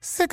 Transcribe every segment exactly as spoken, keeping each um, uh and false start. Sick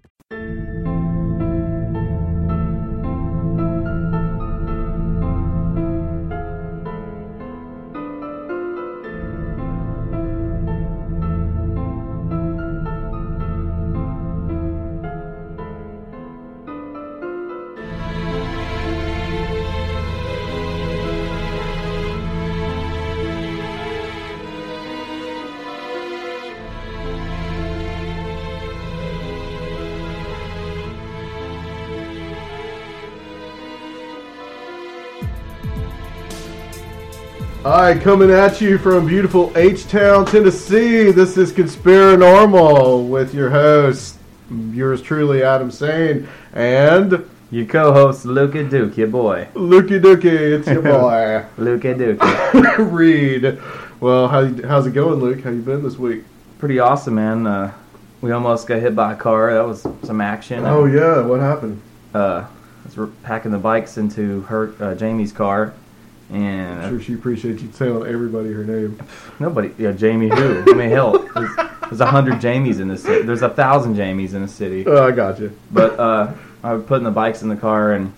All right, coming at you from beautiful H-Town, Tennessee, this is Conspiranormal with your host, yours truly, Adam Sane, and... your co-host, Lukey Duke, your boy. Lukey Duke, it's your boy. Lukey Duke. Reed. Well, how, how's it going, Luke? How you been this week? Pretty awesome, man. Uh, we almost got hit by a car. That was some action. Oh, and, yeah. What happened? Uh, we're packing the bikes into her uh, Jamie's car. And I'm sure she appreciates you telling everybody her name. Nobody, yeah, Jamie who? I mean, hell, there's, there's a hundred Jamies in this city. There's a thousand Jamies in the city. Oh, I got you. But uh, I was putting the bikes in the car, and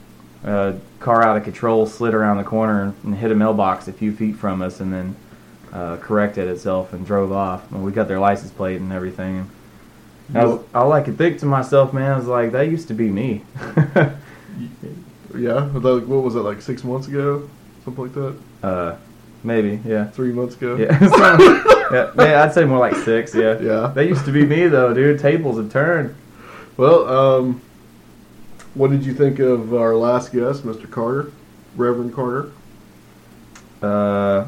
uh, car out of control slid around the corner and hit a mailbox a few feet from us, and then uh, corrected itself and drove off. Well, we got their license plate and everything. And I, was, all I could think to myself, man, I was like, that used to be me. Yeah, like, what was it, like six months ago? Something like that? Uh, maybe, yeah. Three months ago? Yeah. yeah, yeah, I'd say more like six, yeah. Yeah. That used to be me, though, dude. Tables have turned. Well, um, what did you think of our last guest, Mister Carter? Reverend Carter? Uh,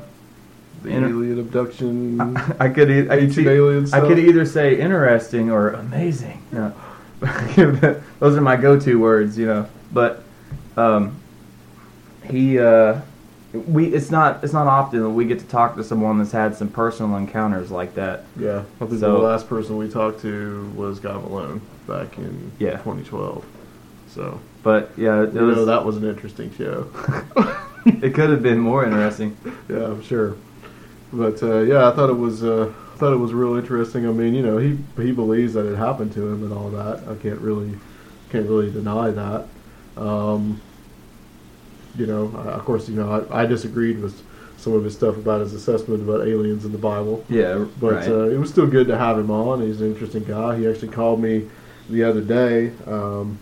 the inter- alien abduction. I, I could e- ancient I see, alien stuff. I could either say interesting or amazing. No. Those are my go-to words, you know. But, um, he, uh... We it's not it's not often that we get to talk to someone that's had some personal encounters like that. Yeah, I think so, the last person we talked to was Guy Malone back in yeah. twenty twelve. So, but yeah, it was, know, that was an interesting show. It could have been more interesting. Yeah, I'm sure. But uh, yeah, I thought it was uh, I thought it was real interesting. I mean, you know, he he believes that it happened to him and all that. I can't really can't really deny that. Um, You know, uh, of course, you know, I, I disagreed with some of his stuff about his assessment about aliens in the Bible. Yeah, but right. uh, it was still good to have him on. He's an interesting guy. He actually called me the other day, um,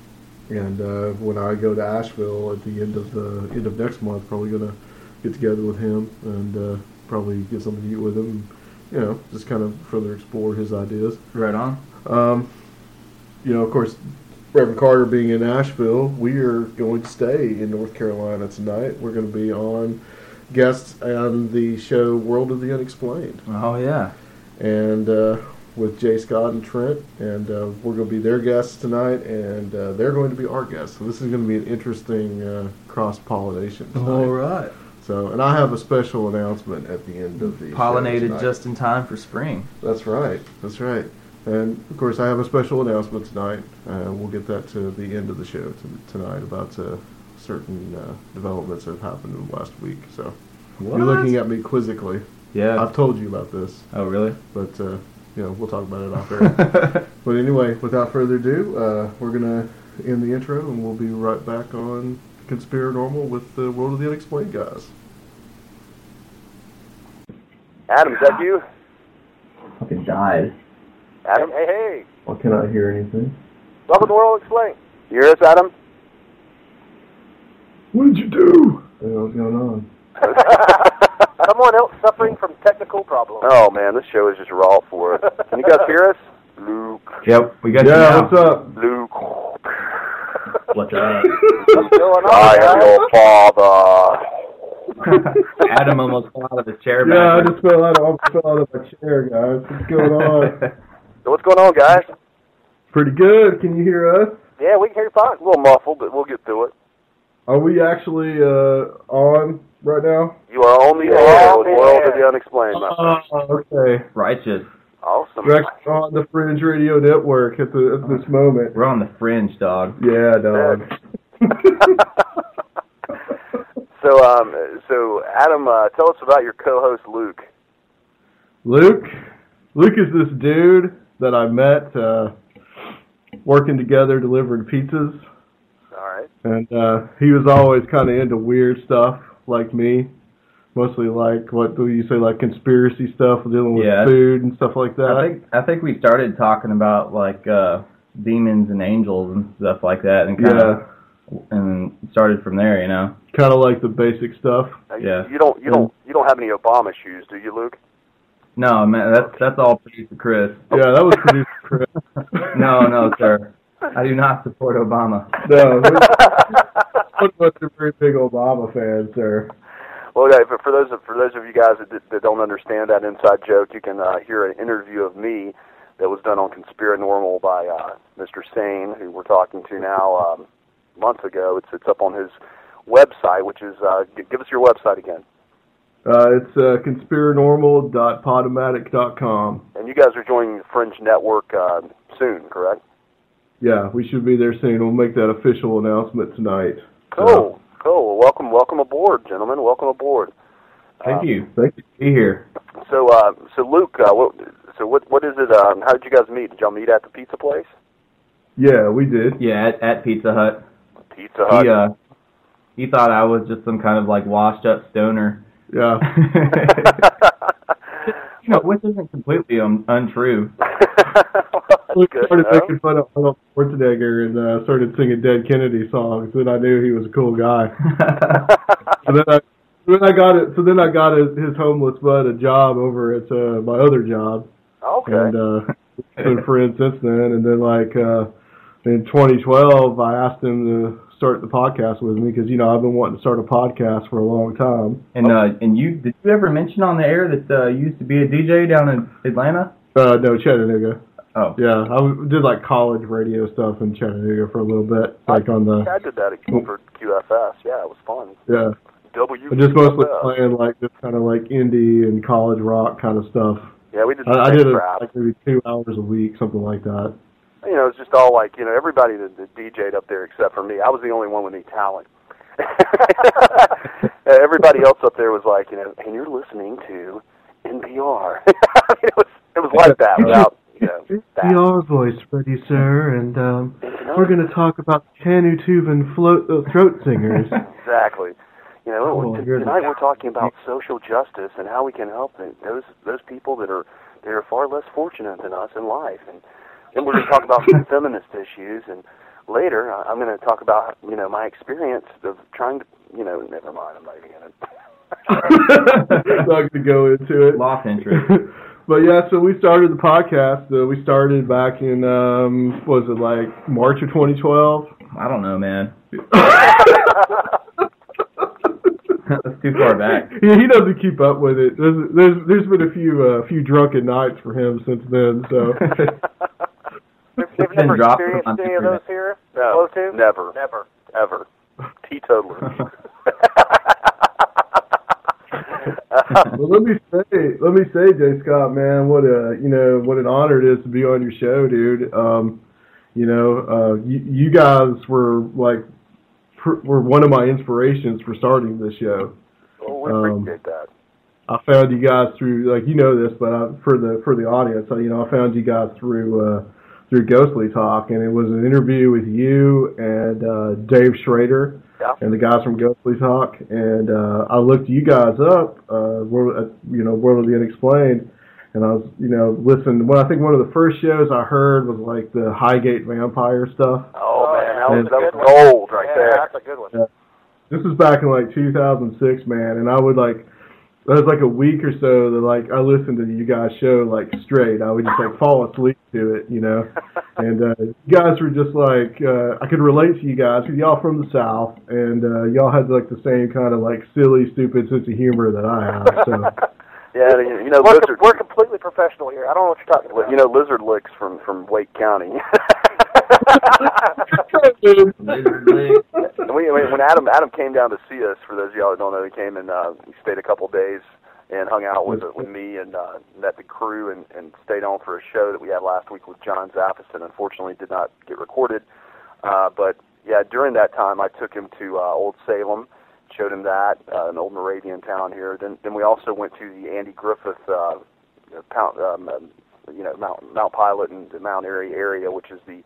and uh, when I go to Asheville at the end of the end of next month, probably gonna get together with him and uh, probably get something to eat with him. And, you know, just kind of further explore his ideas. Right on. Um, you know, of course. Reverend Carter being in Asheville, we are going to stay in North Carolina tonight. We're going to be on guests on the show World of the Unexplained. Oh, yeah. And uh, with Jay Scott and Trent, and uh, we're going to be their guests tonight, and uh, they're going to be our guests. So this is going to be an interesting uh, cross-pollination tonight. All right. So, and I have a special announcement at the end of the pollinated just in time for spring. That's right. That's right. And, of course, I have a special announcement tonight. Uh, we'll get that to the end of the show t- tonight about uh, certain uh, developments that have happened in the last week. So what? You're looking at me quizzically. Yeah. I've told you about this. Oh, really? But, uh, you know, we'll talk about it off air. But anyway, without further ado, uh, we're going to end the intro, and we'll be right back on Conspiranormal with the World of the Unexplained guys. Adam, is that you? I fucking died. Adam, hey, hey. I cannot hear anything. Welcome to World of the Unexplained. You hear us, Adam? What did you do? What the hell's going on? Someone else suffering from technical problems. Oh, man, this show is just raw for us. Can you guys hear us? Luke. Yep, we got yeah, you now. What's up? Luke. What's up? What's going on? I am your father. Adam almost fell out of his chair. Yeah, back. I just fell out, of, fell out of my chair, guys. What's going on? So what's going on, guys? Pretty good. Can you hear us? Yeah, we can hear you fine. A little muffled, but we'll get through it. Are we actually uh, on right now? You are on the air with World of the Unexplained. Uh, okay. Righteous. Awesome. We're actually on the Fringe Radio Network at, the, at this moment. We're on the Fringe, dog. Yeah, dog. so, um, so Adam, uh, tell us about your co-host, Luke. Luke? Luke is this dude that I met uh, working together delivering pizzas. All right. And uh, he was always kind of into weird stuff, like me. Mostly like, what do you say, like conspiracy stuff, dealing with yeah. food and stuff like that. I think I think we started talking about like uh, demons and angels and stuff like that, and kind of yeah. and started from there, you know. Kind of like the basic stuff. Now, you, yeah. You don't you don't you don't have any Obama shoes, do you, Luke? No, man. That's that's all producer Chris. Yeah, that was producer Chris. no, no, sir. I do not support Obama. No, we're, we're very big Obama fans, sir. Well, okay, but for those of, for those of you guys that, that don't understand that inside joke, you can uh, hear an interview of me that was done on Conspiranormal by uh, Mister Sane, who we're talking to now um, months ago. It's it's up on his website, which is uh, give us your website again. Uh, it's uh, conspiranormal dot podomatic dot com. And you guys are joining the Fringe Network uh, soon, correct? Yeah, we should be there soon. We'll make that official announcement tonight. Cool, so. cool. Well, welcome, welcome aboard, gentlemen. Welcome aboard. Thank um, you. Thank you to be here. So, uh, so Luke, uh, what, so what, what is it? Um, how did you guys meet? Did y'all meet at the pizza place? Yeah, we did. Yeah, at, at Pizza Hut. Pizza Hut. He, uh, he thought I was just some kind of like washed-up stoner. Yeah. You know, which isn't completely un- untrue. We started making fun of Arnold Schwarzenegger and uh, started singing Dead Kennedy songs. Then I knew he was a cool guy. so then I, then I got it. So then I got his, his homeless bud a job over at uh, my other job. Okay. And uh, been friends since then. And then like uh, in twenty twelve, I asked him to start the podcast with me because you know I've been wanting to start a podcast for a long time. And uh, and you did you ever mention on the air that uh, you used to be a D J down in Atlanta? Uh, no, Chattanooga. Oh yeah, I did like college radio stuff in Chattanooga for a little bit, like I, on the. I did that at Q- QFS. Yeah, it was fun. Yeah. W. But just mostly playing like just kind of like indie and college rock kind of stuff. Yeah, we did. I, I did it like maybe two hours a week, something like that. You know, it's just all like, you know, everybody that, that D J'd up there except for me. I was the only one with any talent. Everybody else up there was like, you know, and you're listening to N P R. I mean, it was it was like that without, you know, that. N P R voice, Freddie, sir, and um, we're going to talk about Canutuvan float, uh, throat singers. Exactly. You know, oh, t- tonight we're talking about social justice and how we can help those those people that are that are far less fortunate than us in life, and and we're going to talk about some feminist issues, and later I'm going to talk about, you know, my experience of trying to, you know, never mind, I'm not even going to. I'm not going to go into it. Lost interest. But yeah, so we started the podcast. Uh, we started back in, um, what was it, like March of twenty twelve? I don't know, man. That's too far back. Yeah, he doesn't keep up with it. There's there's, there's been a few uh, few drunken nights for him since then, so... You've never experienced any of those here? No, never. Never. Ever. Teetotaler. Well, let me say, let me say, Jay Scott, man, what a, you know, what an honor it is to be on your show, dude. Um, you know, uh, you, you guys were, like, pr- were one of my inspirations for starting this show. Well, we um, appreciate that. I found you guys through, like, you know this, but I, for the for the audience, you know, I found you guys through uh, through Ghostly Talk, and it was an interview with you and uh, Dave Schrader. Yeah. And the guys from Ghostly Talk, and uh, I looked you guys up, uh, World, uh, you know, World of the Unexplained, and I was, you know, listening. Well, I think one of the first shows I heard was like the Highgate Vampire stuff. Oh man, that was, that was gold right yeah, there. That's a good one. Yeah. This was back in like two thousand six, man, and I would like, that was like a week or so that like I listened to you guys' show like straight. I would just like fall asleep to it, you know. And uh, you guys were just like, uh, I could relate to you guys because y'all from the South, and uh, y'all had like the same kind of like silly, stupid sense of humor that I have. So. Yeah, you know, we're, Lizard, com- we're completely professional here. I don't know what you're talking about. You know, Lizard Licks from, from Wake County. we, we, when Adam Adam came down to see us, for those of y'all that don't know, he came and uh, he stayed a couple days and hung out with with me and uh, met the crew and, and stayed on for a show that we had last week with John Zaffison. Unfortunately, did not get recorded. Uh, but yeah, during that time, I took him to uh, Old Salem. Showed him that, uh, an old Moravian town here. Then, then we also went to the Andy Griffith, uh, Mount, um, you know, Mount, Mount Pilot and the Mount Airy area, which is the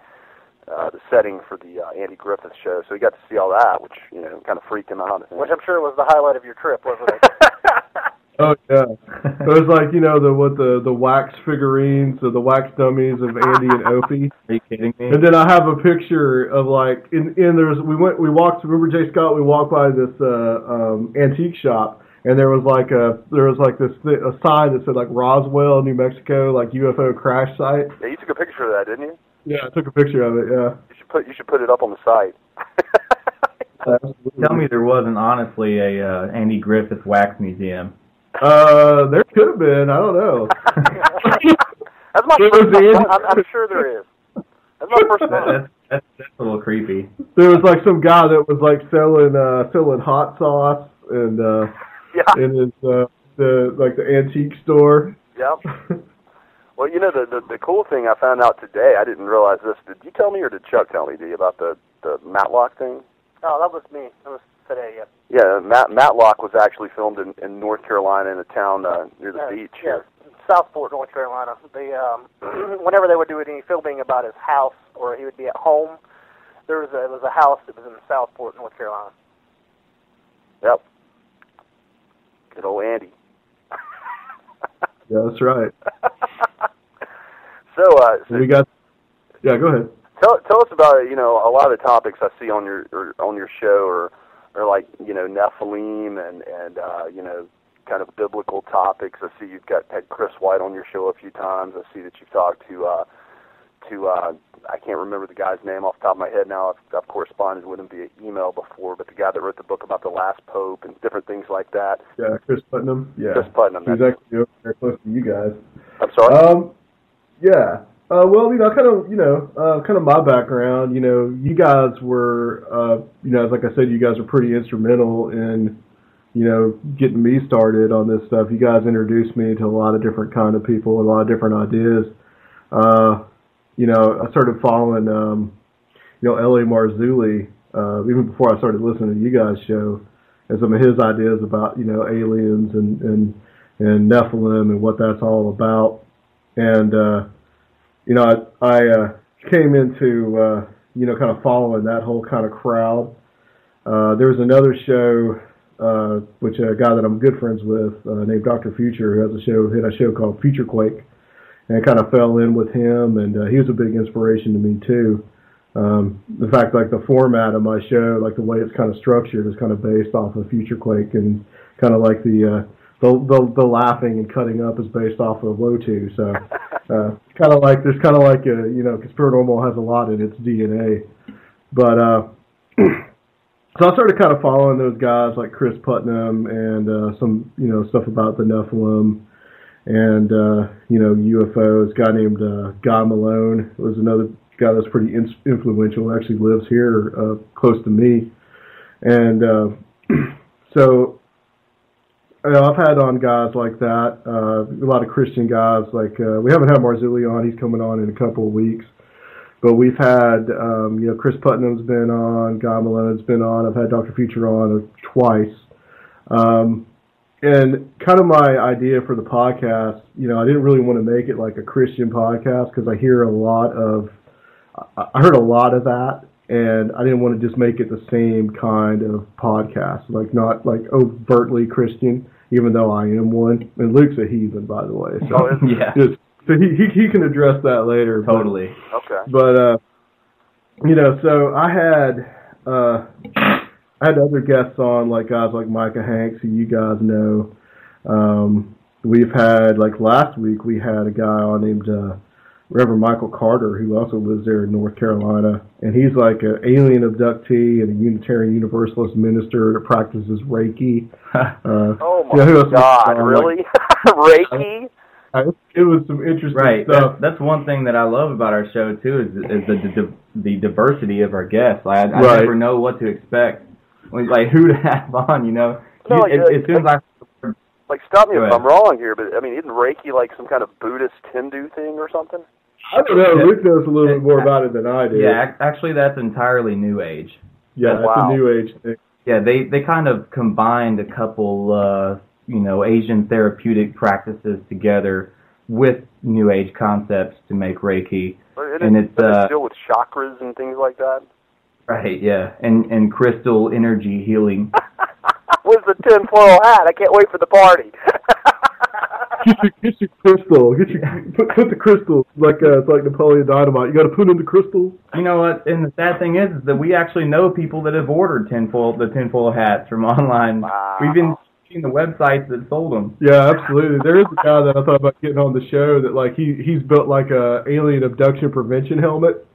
uh, the setting for the uh, Andy Griffith show. So we got to see all that, which you know, kind of freaked him out. Which I'm sure was the highlight of your trip, wasn't it? Oh yeah, it was like you know the what the the wax figurines or the wax dummies of Andy and Opie. Are you kidding me? And then I have a picture of like in in there was we went we walked remember Jay Scott we walked by this uh, um, antique shop and there was like a there was like this th- a sign that said like Roswell, New Mexico, like U F O crash site. Yeah, you took a picture of that, didn't you? Yeah, I took a picture of it. Yeah. You should put you should put it up on the site. Tell me there wasn't honestly a uh, Andy Griffith wax museum. Uh, there could have been. I don't know. That's my first one. I'm, I'm sure there is. That's my first one. That's, that's, that's a little creepy. There was like some guy that was like selling uh, selling hot sauce and uh, yeah. in his uh, the like the antique store. Yeah. Well, you know the, the the cool thing I found out today. I didn't realize this. Did you tell me or did Chuck tell me? Did you about the the Matlock thing? Oh, that was me. That was today. Yeah. Yeah, Matt, Matlock was actually filmed in, in North Carolina in a town uh, near the uh, beach. Yeah, Southport, North Carolina. They, um, whenever they would do any filming about his house or he would be at home, there was a, it was a house that was in Southport, North Carolina. Yep. Good old Andy. Yeah, that's right. so, uh, so we got. Yeah, go ahead. Tell tell us about you know a lot of the topics I see on your or, on your show or. Or like, you know, Nephilim and, and uh, you know, kind of biblical topics. I see you've got had Chris White on your show a few times. I see that you've talked to, uh, to uh, I can't remember the guy's name off the top of my head now. I've, I've corresponded with him via email before, but the guy that wrote the book about the last pope and different things like that. Yeah, Cris Putnam. Yeah. Cris Putnam. He's actually over there close to you guys. I'm sorry? Um, yeah. Uh, well, you know, kind of, you know, uh, kind of my background, you know, you guys were, uh, you know, like I said, you guys were pretty instrumental in, you know, getting me started on this stuff. You guys introduced me to a lot of different kind of people, a lot of different ideas. Uh, you know, I started following, um, you know, L A Marzulli, uh, even before I started listening to you guys' show, and some of his ideas about, you know, aliens and, and, and Nephilim and what that's all about. And, uh, You know, I, I uh, came into, uh, you know, kind of following that whole kind of crowd. Uh, there was another show, uh, which a guy that I'm good friends with uh, named Doctor Future, who has a show, had a show called Future Quake, and I kind of fell in with him, and uh, he was a big inspiration to me, too. Um, in fact, like the format of my show, like the way it's kind of structured is kind of based off of Future Quake, and kind of like the... Uh, The, the the laughing and cutting up is based off of Lotu, so uh, kind of like there's kind of like a you know Conspiranormal has a lot in its D N A, but uh, so I started kind of following those guys like Cris Putnam and uh, some you know stuff about the Nephilim and uh, you know U F Os. A guy named uh, Guy Malone was another guy that's pretty in- influential. Actually lives here uh, close to me, and uh, so. I've had on guys like that, uh, a lot of Christian guys. Like uh, we haven't had Marzulli on; he's coming on in a couple of weeks. But we've had, um, you know, Cris Putnam's been on, Guy Malone's been on. I've had Doctor Future on twice. Um, and kind of my idea for the podcast, you know, I didn't really want to make it like a Christian podcast because I hear a lot of, I heard a lot of that, and I didn't want to just make it the same kind of podcast, like not like overtly Christian, even though I am one. And Luke's a heathen, by the way. So oh, yeah. Just, So he, he he can address that later. Totally. But, okay. But uh, you know, so I had uh, I had other guests on, like guys like Micah Hanks, who you guys know. Um, we've had like last week we had a guy on named uh, Reverend Michael Carter, who also lives there in North Carolina, and he's like an alien abductee and a Unitarian Universalist minister that practices Reiki. Uh, oh my you know, God! Really, Reiki. Uh, It was some interesting right. stuff. That's, that's one thing that I love about our show, too, is, is the, the the diversity of our guests. Like, I, I right. never know what to expect, like who to have on, you know. No, you, like, it, as soon as I... Like, stop me if I'm wrong here, but, I mean, isn't Reiki like some kind of Buddhist Hindu thing or something? I don't know. Luke knows a little it, bit more I, about it than I do. Yeah, actually, that's entirely New Age. Yeah, that's wow. a New Age thing. Yeah, they, they kind of combined a couple... Uh, you know, Asian therapeutic practices together with New Age concepts to make Reiki. It and it's uh, still with chakras and things like that. Right, yeah. And and crystal energy healing. Where's the tin foil hat? I can't wait for the party. Get your, get your crystal. Get your, put, put the crystals. Like, uh, it's like Napoleon Dynamite. You got to put in the crystals. You know what? And the sad thing is, is that we actually know people that have ordered tinfoil, the tinfoil hats from online. Wow. We've been... the websites that sold them. Yeah, absolutely. There is a guy that I thought about getting on the show that, like, he he's built like a alien abduction prevention helmet.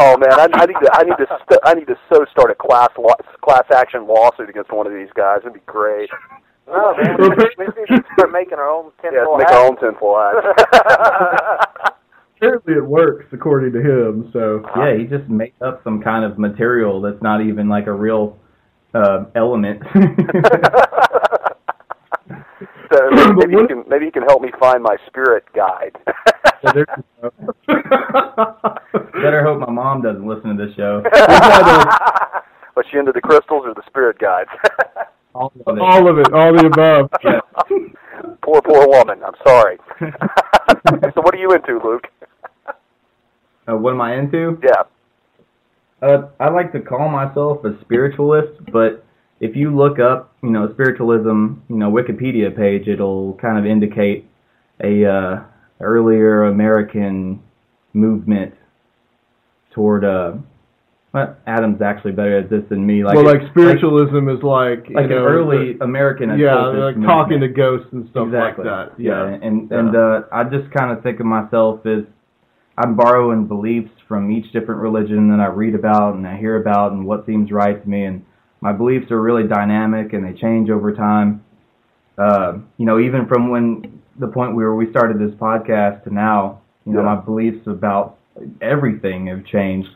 Oh man, I, I need to I need to st- I need to so start a class lo- class action lawsuit against one of these guys. It'd be great. Oh man, we, we need to start making our own tinfoil. Yeah, make hats. Our own tinfoil hats. Apparently it works, according to him. So yeah, he just made up some kind of material that's not even like a real uh, element. So maybe you can maybe you can help me find my spirit guide. Better hope my mom doesn't listen to this show. Was she into the crystals or the spirit guides? All of it. All of it. All the above. Yeah. Poor, poor woman. I'm sorry. So what are you into, Luke? Uh, what am I into? Yeah. Uh, I like to call myself a spiritualist, but if you look up, you know, spiritualism, you know, Wikipedia page, it'll kind of indicate a uh, earlier American movement toward. Uh, well, Adam's actually better at this than me. Like, well, like it, spiritualism like, is like like you know, an early the, American. Yeah, like movement. Talking to ghosts and stuff exactly. like that. Yeah, yeah. and and uh, I just kind of think of myself as I'm borrowing beliefs from each different religion that I read about and I hear about and what seems right to me and. My beliefs are really dynamic, and they change over time. Uh, you know, even from when the point where we started this podcast to now, you know, yeah. my beliefs about everything have changed,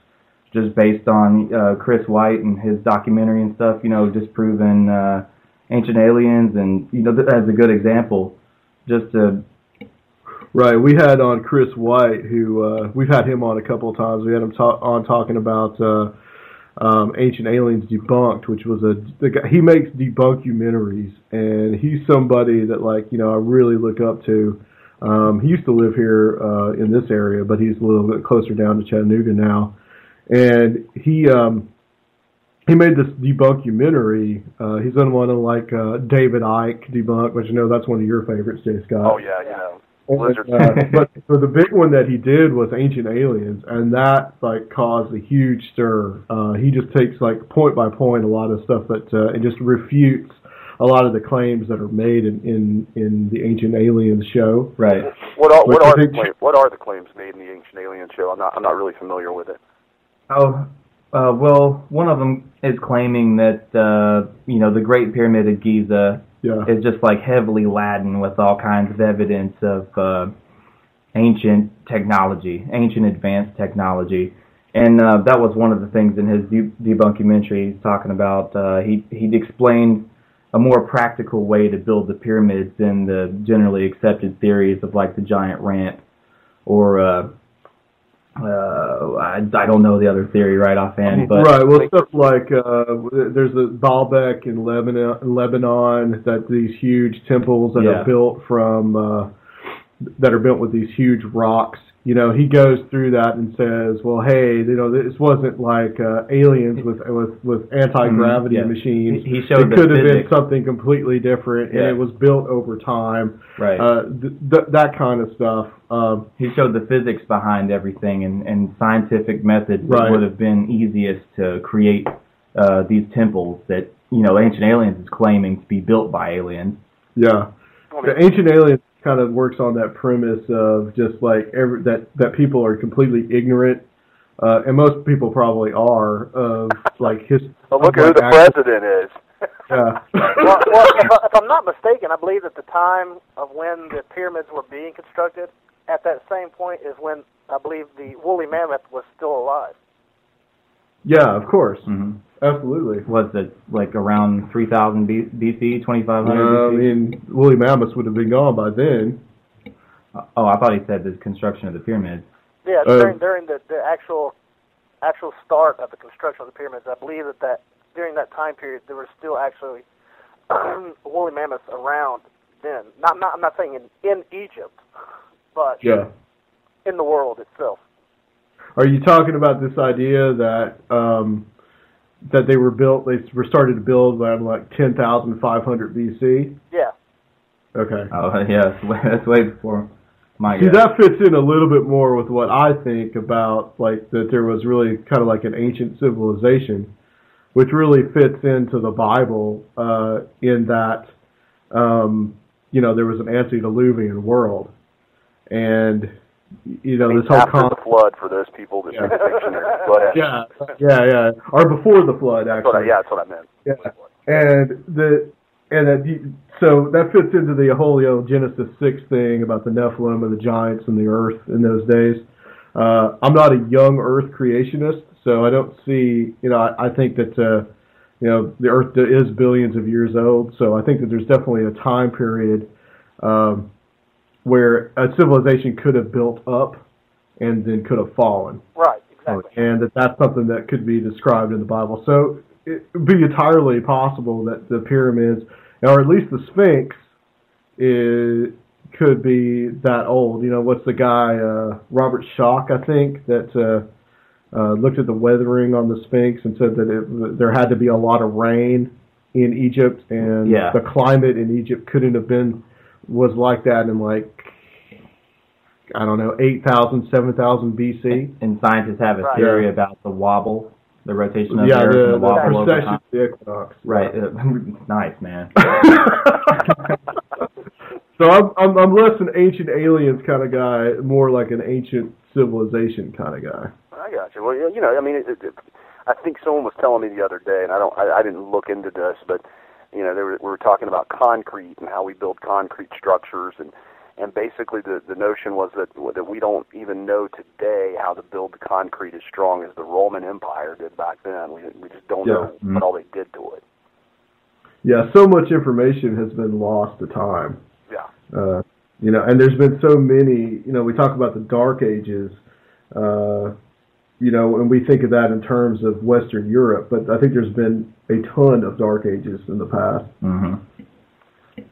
just based on uh, Chris White and his documentary and stuff. You know, disproving uh, ancient aliens, and you know, as a good example, just to. Right, we had on Chris White, who uh, we've had him on a couple of times. We had him ta- on talking about. Uh, Um, Ancient Aliens Debunked, which was a the guy, he makes debunkumentaries, and he's somebody that like you know I really look up to. Um, he used to live here uh, in this area, but he's a little bit closer down to Chattanooga now. And he um, he made this debunkumentary. Uh, he's done one on like uh, David Icke Debunked, which you know that's one of your favorites, Jay Scott. Oh yeah, yeah. And, uh, but so the big one that he did was Ancient Aliens, and that like caused a huge stir. Uh, he just takes like point by point a lot of stuff that uh, and just refutes a lot of the claims that are made in, in, in the Ancient Aliens show. Right. What are, what are the claims, what are the claims made in the Ancient Aliens show? I'm not I'm not really familiar with it. Oh, uh, well, one of them is claiming that uh, you know the Great Pyramid of Giza. Yeah. It's just like heavily laden with all kinds of evidence of uh, ancient technology, ancient advanced technology. And uh, that was one of the things in his de- debunkumentary he's talking about. Uh, he, he explained a more practical way to build the pyramids than the generally accepted theories of like the giant ramp or, uh, Uh, I, I don't know the other theory right offhand, but right. Well, stuff like uh, there's a Baalbek in Lebanon, Lebanon, that these huge temples that yeah. are built from uh, that are built with these huge rocks. You know, he goes through that and says, "Well, hey, you know, this wasn't like uh, aliens with with, with anti-gravity mm-hmm. yeah. machines. He, he showed it could have been something completely different, yeah. and it was built over time. Right, uh, th- th- that kind of stuff." Um, he showed the physics behind everything and, and scientific methods right. that would have been easiest to create uh, these temples that, you know, Ancient Aliens is claiming to be built by aliens. Yeah, the Ancient Aliens kind of works on that premise of just like every, that, that people are completely ignorant, uh, and most people probably are, of like his. Well, look at who the action. president is. Yeah. well, well if, I, if I'm not mistaken, I believe at the time of when the pyramids were being constructed, at that same point is when I believe the woolly mammoth was still alive. Yeah, of course. Mm-hmm. Absolutely. Was it like around three thousand B C, twenty-five hundred B C? I mean, woolly mammoths would have been gone by then. Oh, I thought he said the construction of the pyramids. Yeah, uh, during, during the, the actual actual start of the construction of the pyramids, I believe that, that during that time period there were still actually woolly mammoths around then. Not, not I'm not saying in, in Egypt, but yeah. in the world itself. Are you talking about this idea that um, that they were built? They were started to build around like ten thousand five hundred B C. Yeah. Okay. Oh yeah, that's way, that's way before. My See, guess. That fits in a little bit more with what I think about, like that there was really kind of like an ancient civilization, which really fits into the Bible uh, in that um, you know, there was an antediluvian world, and you know, I mean, this whole after con- the flood for those people that yeah. read dictionaries. Go ahead. Yeah, yeah, yeah. Or before the flood, actually. That's what I, yeah, that's what I meant. Yeah. And the and that so that fits into the whole, you know, Genesis six thing about the Nephilim and the giants and the earth in those days. Uh, I'm not a young earth creationist, so I don't see. You know, I, I think that uh, you know, the earth is billions of years old, so I think that there's definitely a time period. Um, where a civilization could have built up and then could have fallen. Right, exactly. And that that's something that could be described in the Bible. So it would be entirely possible that the pyramids, or at least the Sphinx, is, could be that old. You know, what's the guy, uh, Robert Schoch, I think, that uh, uh, looked at the weathering on the Sphinx and said that it, there had to be a lot of rain in Egypt, and yeah. the climate in Egypt couldn't have been... was like that in like, I don't know, eight thousand, seven thousand B C. And, and scientists have a right. theory about the wobble, the rotation of yeah, the Earth, the, and the wobble over time. The equinox. Right. Uh, nice, man. So I'm, I'm I'm less an ancient aliens kind of guy, more like an ancient civilization kind of guy. I got you. Well, you know, I mean, it, it, I think someone was telling me the other day, and I don't, I, I didn't look into this, but. You know, they were, we were talking about concrete and how we build concrete structures, and, and basically the, the notion was that that we don't even know today how to build concrete as strong as the Roman Empire did back then. We we just don't yeah. know mm-hmm. what all they did to it. Yeah, so much information has been lost to time. Yeah. Uh, you know, and there's been so many, you know, we talk about the Dark Ages, uh, you know, and we think of that in terms of Western Europe, but I think there's been a ton of Dark Ages in the past. Mm-hmm.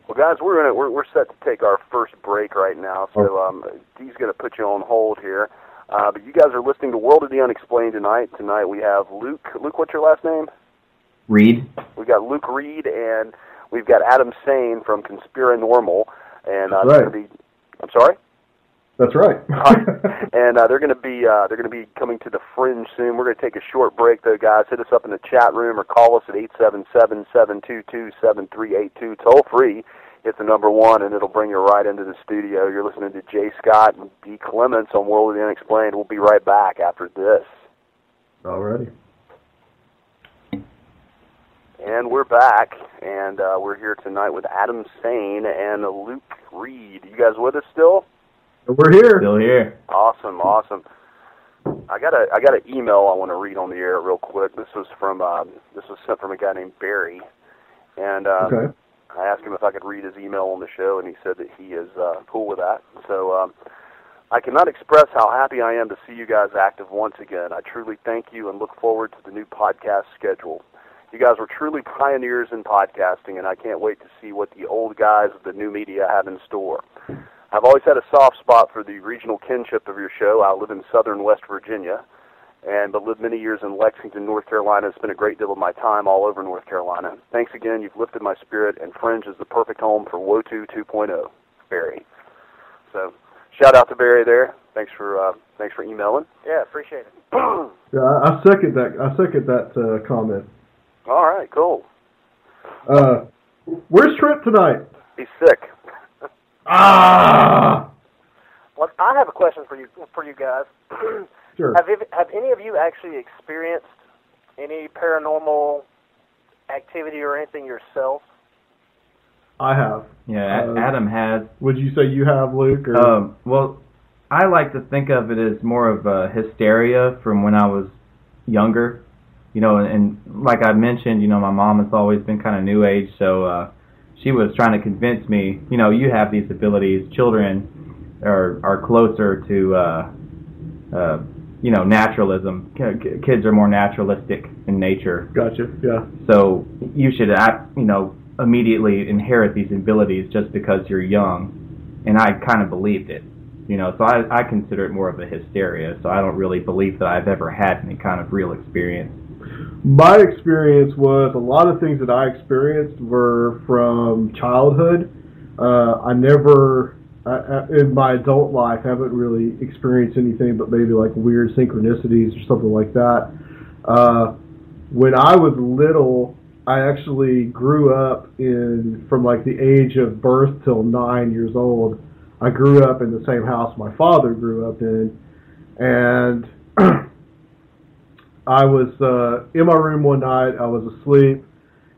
Well, guys, we're gonna we're we're set to take our first break right now, so um, Dee's gonna put you on hold here. Uh, but you guys are listening to World of the Unexplained tonight. Tonight we have Luke. Luke, what's your last name? Reed. We got Luke Reed, and we've got Adam Sane from Conspiranormal, and uh, right. be, I'm sorry. That's right. uh, and uh, they're going to be uh, they're going to be coming to the Fringe soon. We're going to take a short break, though, guys. Hit us up in the chat room or call us at eight seven seven, seven two two, seven three eight two. Toll free. Hit the number one, and it'll bring you right into the studio. You're listening to Jay Scott and Dee Clements on World of the Unexplained. We'll be right back after this. All righty. And we're back, and uh, we're here tonight with Adam Sane and Luke Reed. You guys with us still? We're here. Still here. Awesome, awesome. I got a I got an email I want to read on the air real quick. This was from uh, this was sent from a guy named Barry, and uh, okay. I asked him if I could read his email on the show, and he said that he is uh, cool with that. So um, I cannot express how happy I am to see you guys active once again. I truly thank you and look forward to the new podcast schedule. You guys were truly pioneers in podcasting, and I can't wait to see what the old guys of the new media have in store. I've always had a soft spot for the regional kinship of your show. I live in southern West Virginia, and but lived many years in Lexington, North Carolina, and spent a great deal of my time all over North Carolina. Thanks again. You've lifted my spirit, and Fringe is the perfect home for W O T U two point oh, Barry. So, shout out to Barry there. Thanks for uh, thanks for emailing. Yeah, appreciate it. Yeah, I, I second that. I second that uh, comment. All right, cool. Uh, where's Trent tonight? He's sick. Ah. Well, I have a question for you for you guys. Sure. Have Have any of you actually experienced any paranormal activity or anything yourself? I have. Yeah, uh, Adam has. Would you say you have, Luke? Or? Um, well, I like to think of it as more of a hysteria from when I was younger. You know, and, and like I mentioned, you know, my mom has always been kind of new age, so uh, she was trying to convince me, you know, you have these abilities. Children are are closer to, uh, uh, you know, naturalism. Kids are more naturalistic in nature. Gotcha, yeah. So you should, act, you know, immediately inherit these abilities just because you're young, and I kind of believed it, you know, so I, I consider it more of a hysteria, so I don't really believe that I've ever had any kind of real experience. My experience was a lot of things that I experienced were from childhood. Uh, I never, I, in my adult life, haven't really experienced anything but maybe like weird synchronicities or something like that. Uh, when I was little, I actually grew up in, from like the age of birth till nine years old, I grew up in the same house my father grew up in, and I was uh, in my room one night, I was asleep,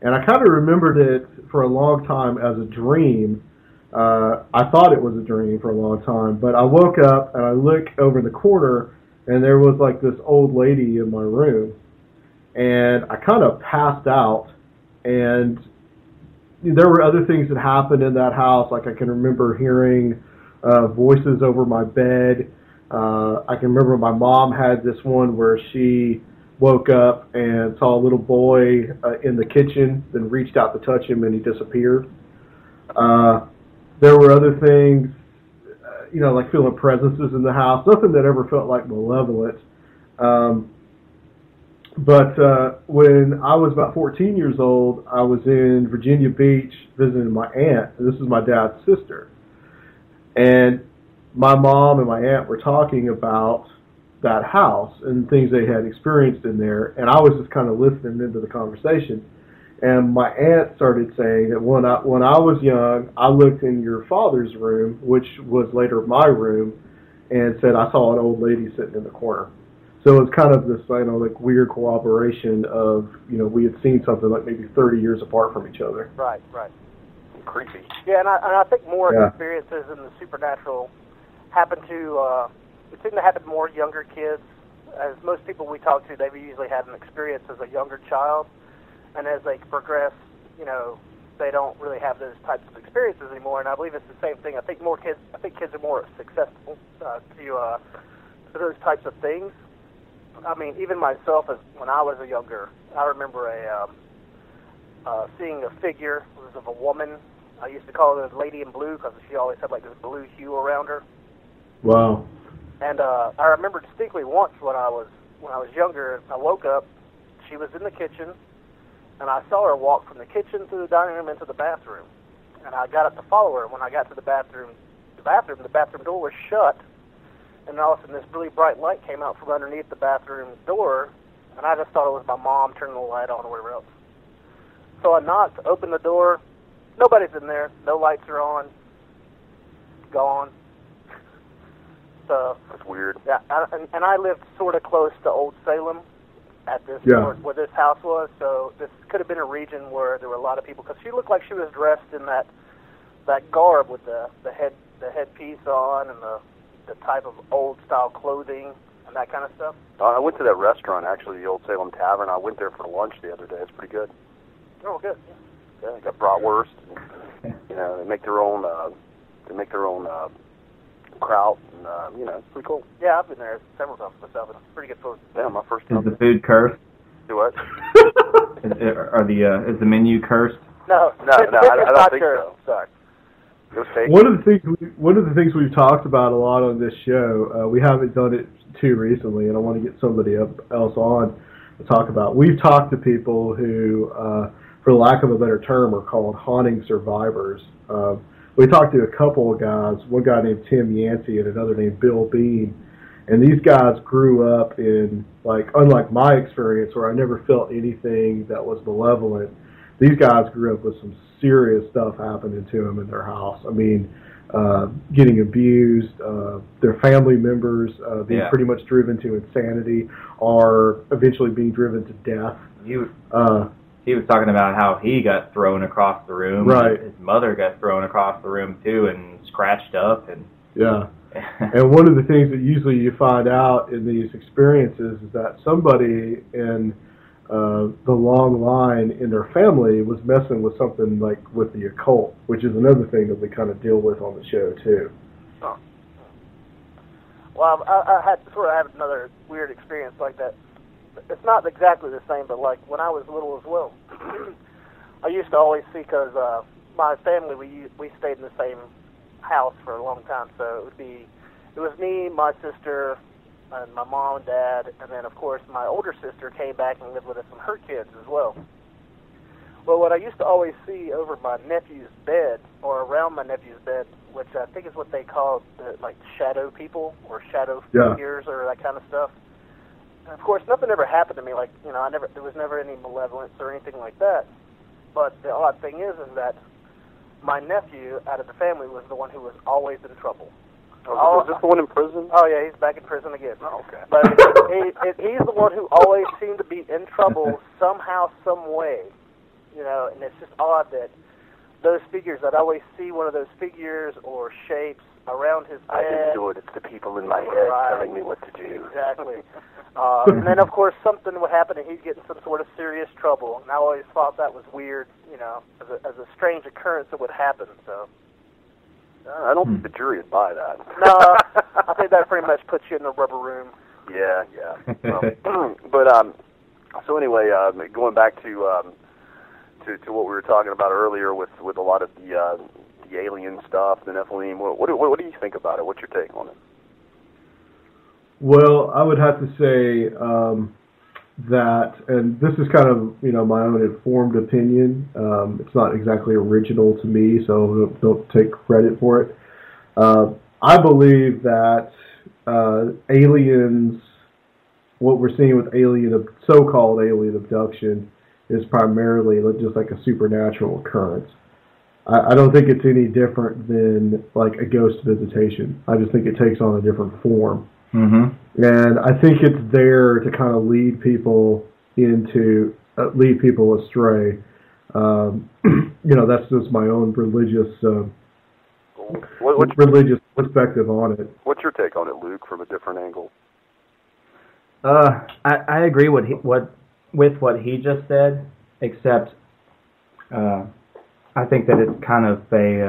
and I kind of remembered it for a long time as a dream. Uh, I thought it was a dream for a long time, but I woke up and I looked over the corner, and there was like this old lady in my room, and I kind of passed out, and there were other things that happened in that house. Like I can remember hearing uh, voices over my bed. Uh, I can remember my mom had this one where she woke up and saw a little boy uh, in the kitchen, then reached out to touch him and he disappeared. Uh, there were other things, uh, you know, like feeling presences in the house, nothing that ever felt like malevolent. Um, But uh, when I was about fourteen years old, I was in Virginia Beach visiting my aunt. This is my dad's sister. And my mom and my aunt were talking about that house and things they had experienced in there. And I was just kind of listening into the conversation. And my aunt started saying that when I, when I was young, I looked in your father's room, which was later my room, and said I saw an old lady sitting in the corner. So it's kind of this, you know, like weird cooperation of, you know, we had seen something like maybe thirty years apart from each other. Right, right. Creepy. Yeah, and I, and I think more yeah. experiences in the supernatural happen to, uh, it seems to happen more younger kids. As most people we talk to, they've usually had an experience as a younger child, and as they progress, you know, they don't really have those types of experiences anymore. And I believe it's the same thing. I think more kids, I think kids are more susceptible uh, to uh, to those types of things. I mean, even myself, as when I was a younger, I remember a um, uh, seeing a figure. It was of a woman. I used to call her the Lady in Blue because she always had like this blue hue around her. Wow. And uh, I remember distinctly once when I was when I was younger, I woke up. She was in the kitchen, and I saw her walk from the kitchen to the dining room into the bathroom. And I got up to follow her. When I got to the bathroom, the bathroom, the bathroom door was shut. And all of a sudden, this really bright light came out from underneath the bathroom door, and I just thought it was my mom turning the light on or whatever else. So I knocked, opened the door. Nobody's in there. No lights are on. Gone. So that's weird. Yeah, I, and, and I lived sort of close to Old Salem, at this yeah. where, where this house was. So this could have been a region where there were a lot of people because she looked like she was dressed in that that garb with the the head the headpiece on and the. the type of old-style clothing and that kind of stuff? Uh, I went to that restaurant, actually, the Old Salem Tavern. I went there for lunch the other day. It's pretty good. Oh, good. Yeah, they got bratwurst. And, you know, they make their own. Uh, they make their own uh, some kraut, and um, you know, it's pretty cool. Yeah, I've been there several times myself, and it's pretty good food. Yeah, my first time. Is the food cursed? Do what? is, are the uh, is the menu cursed? No, no, no. I, I don't think cursed. so. Sorry. One of the things we, one of the things we've talked about a lot on this show, uh, we haven't done it too recently, and I want to get somebody else on to talk about. We've talked to people who, uh, for lack of a better term, are called haunting survivors. Uh, we talked to a couple of guys, one guy named Tim Yancey and another named Bill Bean, and these guys grew up in, like, unlike my experience where I never felt anything that was malevolent. These guys grew up with some serious stuff happening to them in their house. I mean, uh, getting abused, uh, their family members uh, being yeah. pretty much driven to insanity, or eventually being driven to death. He was, uh, he was talking about how he got thrown across the room. Right. His mother got thrown across the room, too, and scratched up. And yeah. And one of the things that usually you find out in these experiences is that somebody in... Uh, the long line in their family was messing with something like with the occult, which is another thing that we kind of deal with on the show too. Oh. Well, I, I had sort of had another weird experience like that. It's not exactly the same, but like when I was little as well, I used to always see, because uh, my family we we stayed in the same house for a long time, so it would be it was me, my sister, and my mom and dad, and then, of course, my older sister came back and lived with us and her kids as well. Well, what I used to always see over my nephew's bed, or around my nephew's bed, which I think is what they call, the, like, shadow people, or shadow yeah. figures, or that kind of stuff. And of course, nothing ever happened to me, like, you know, I never there was never any malevolence or anything like that. But the odd thing is, is that my nephew, out of the family, was the one who was always in trouble. Oh, is this the one in prison? Oh, yeah, he's back in prison again. Oh, okay. But it, it, he's the one who always seemed to be in trouble somehow, some way, you know, and it's just odd that those figures, I'd always see one of those figures or shapes around his head. I enjoyed it. It's the people in my head right. telling me what to do. Exactly. uh, and then, of course, something would happen and he'd get in some sort of serious trouble, and I always thought that was weird, you know, as a, as a strange occurrence that would happen, so... I don't think the jury would buy that. No, I think that pretty much puts you in the rubber room. Yeah, yeah. Um, but um, so anyway, um, going back to um, to to what we were talking about earlier with, with a lot of the uh, the alien stuff, the Nephilim. What what do, what do you think about it? What's your take on it? Well, I would have to say um, that, and this is kind of you know my own informed opinion. Um, it's not exactly original to me, so don't, don't take credit for it. Uh, I believe that uh, aliens, what we're seeing with alien, so-called alien abduction, is primarily just like a supernatural occurrence. I, I don't think it's any different than like a ghost visitation. I just think it takes on a different form. Mm-hmm. And I think it's there to kind of lead people into uh, lead people astray. Um, you know, that's just my own religious uh, what, what's religious your, perspective on it. What's your take on it, Luke, from a different angle? Uh, I, I agree with he, what with what he just said, except uh, I think that it's kind of a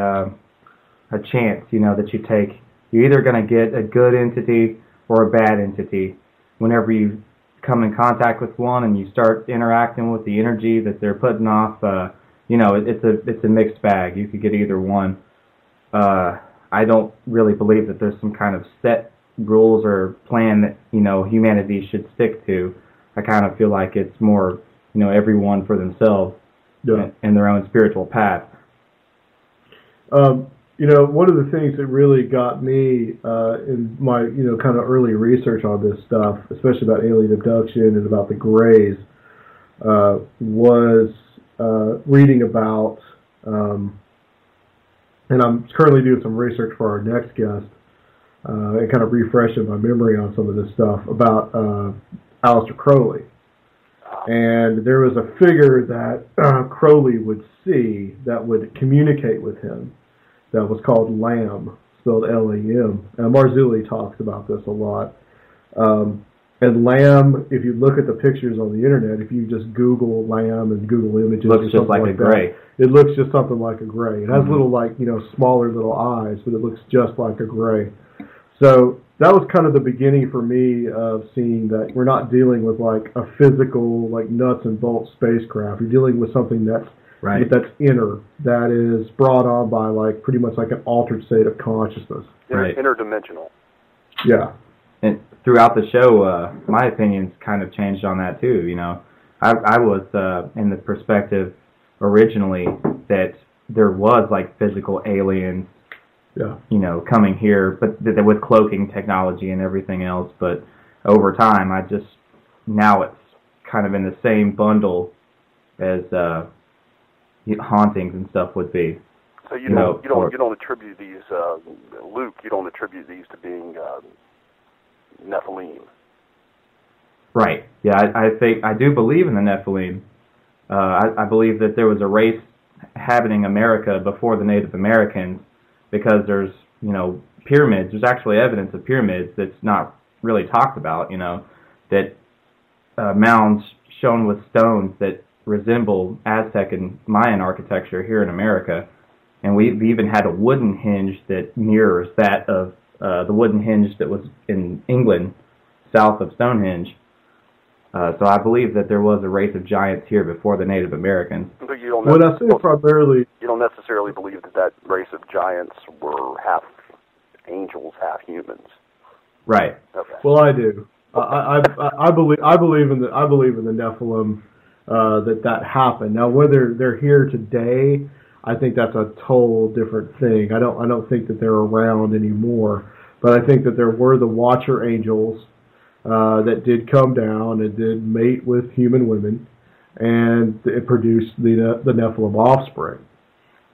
uh, a chance, you know, that you take. You're either going to get a good entity or a bad entity. Whenever you come in contact with one and you start interacting with the energy that they're putting off, uh, you know, it, it's a it's a mixed bag. You could get either one. Uh, I don't really believe that there's some kind of set rules or plan that, you know, humanity should stick to. I kind of feel like it's more, you know, everyone for themselves yeah. and, and their own spiritual path. Um. You know, one of the things that really got me uh, in my, you know, kind of early research on this stuff, especially about alien abduction and about the Greys, uh, was uh, reading about, um, and I'm currently doing some research for our next guest, uh, and kind of refreshing my memory on some of this stuff, about uh, Aleister Crowley. And there was a figure that uh, Crowley would see that would communicate with him. That was called Lam, spelled L A M. And Marzulli talks about this a lot. Um, and Lam, if you look at the pictures on the internet, if you just Google Lam and Google images, looks or something just like, like a gray. That, it looks just something like a gray. It has mm-hmm. little, like you know, smaller little eyes, but it looks just like a gray. So that was kind of the beginning for me of seeing that we're not dealing with like a physical, like nuts and bolts spacecraft. You're dealing with something that's right. that's inner, that is brought on by like pretty much like an altered state of consciousness. Inter- right. Interdimensional. Yeah. And throughout the show, uh, my opinions kind of changed on that too. You know, I, I was uh, in the perspective originally that there was like physical aliens. Yeah. You know, coming here, but th- with cloaking technology and everything else. But over time, I just now it's kind of in the same bundle as uh, hauntings and stuff would be. So you, you don't know, you don't or, you don't attribute these, uh, Luke. You don't attribute these to being uh, Nephilim. Right. Yeah, I, I think I do believe in the Nephilim. Uh, I, I believe that there was a race inhabiting America before the Native Americans. Because there's, you know, pyramids. There's actually evidence of pyramids that's not really talked about, you know, that uh, mounds shown with stones that resemble Aztec and Mayan architecture here in America. And we've even had a wooden hinge that mirrors that of uh, the wooden hinge that was in England, south of Stonehenge. Uh, so I believe that there was a race of giants here before the Native Americans. But you don't, well, I think primarily, you don't necessarily believe that that race of giants were half angels, half humans. Right. Okay. Well, I do. Okay. I, I I believe I believe in the I believe in the Nephilim uh, that that happened. Now, whether they're here today, I think that's a total different thing. I don't I don't think that they're around anymore. But I think that there were the Watcher Angels. Uh, that did come down and did mate with human women, and it produced the the Nephilim offspring.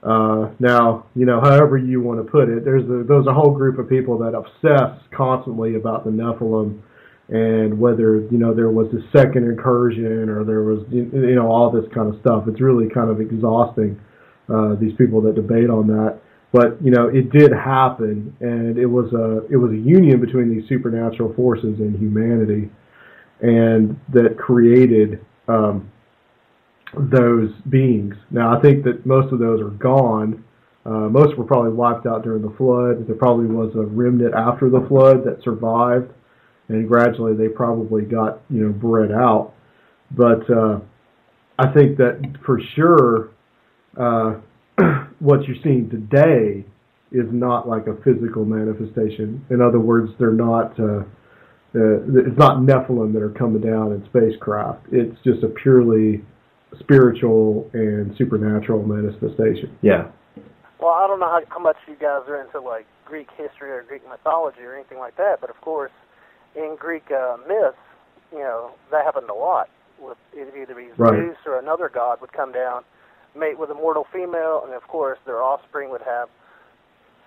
Uh, now, you know, however you want to put it, there's a, there's a whole group of people that obsess constantly about the Nephilim and whether, you know, there was a second incursion or there was, you know, all this kind of stuff. It's really kind of exhausting, uh, these people that debate on that. But, you know, it did happen, and it was a it was a union between these supernatural forces and humanity, and that created um, those beings. Now, I think that most of those are gone. Uh, most were probably wiped out during the flood. There probably was a remnant after the flood that survived, and gradually they probably got, you know, bred out. But uh, I think that for sure... Uh, what you're seeing today is not like a physical manifestation. In other words, they're not. Uh, uh, it's not Nephilim that are coming down in spacecraft. It's just a purely spiritual and supernatural manifestation. Yeah. Well, I don't know how, how much you guys are into like Greek history or Greek mythology or anything like that, but of course, in Greek uh, myths, you know, that happened a lot. With either these right. Zeus or another god would come down, mate with a mortal female, and of course their offspring would have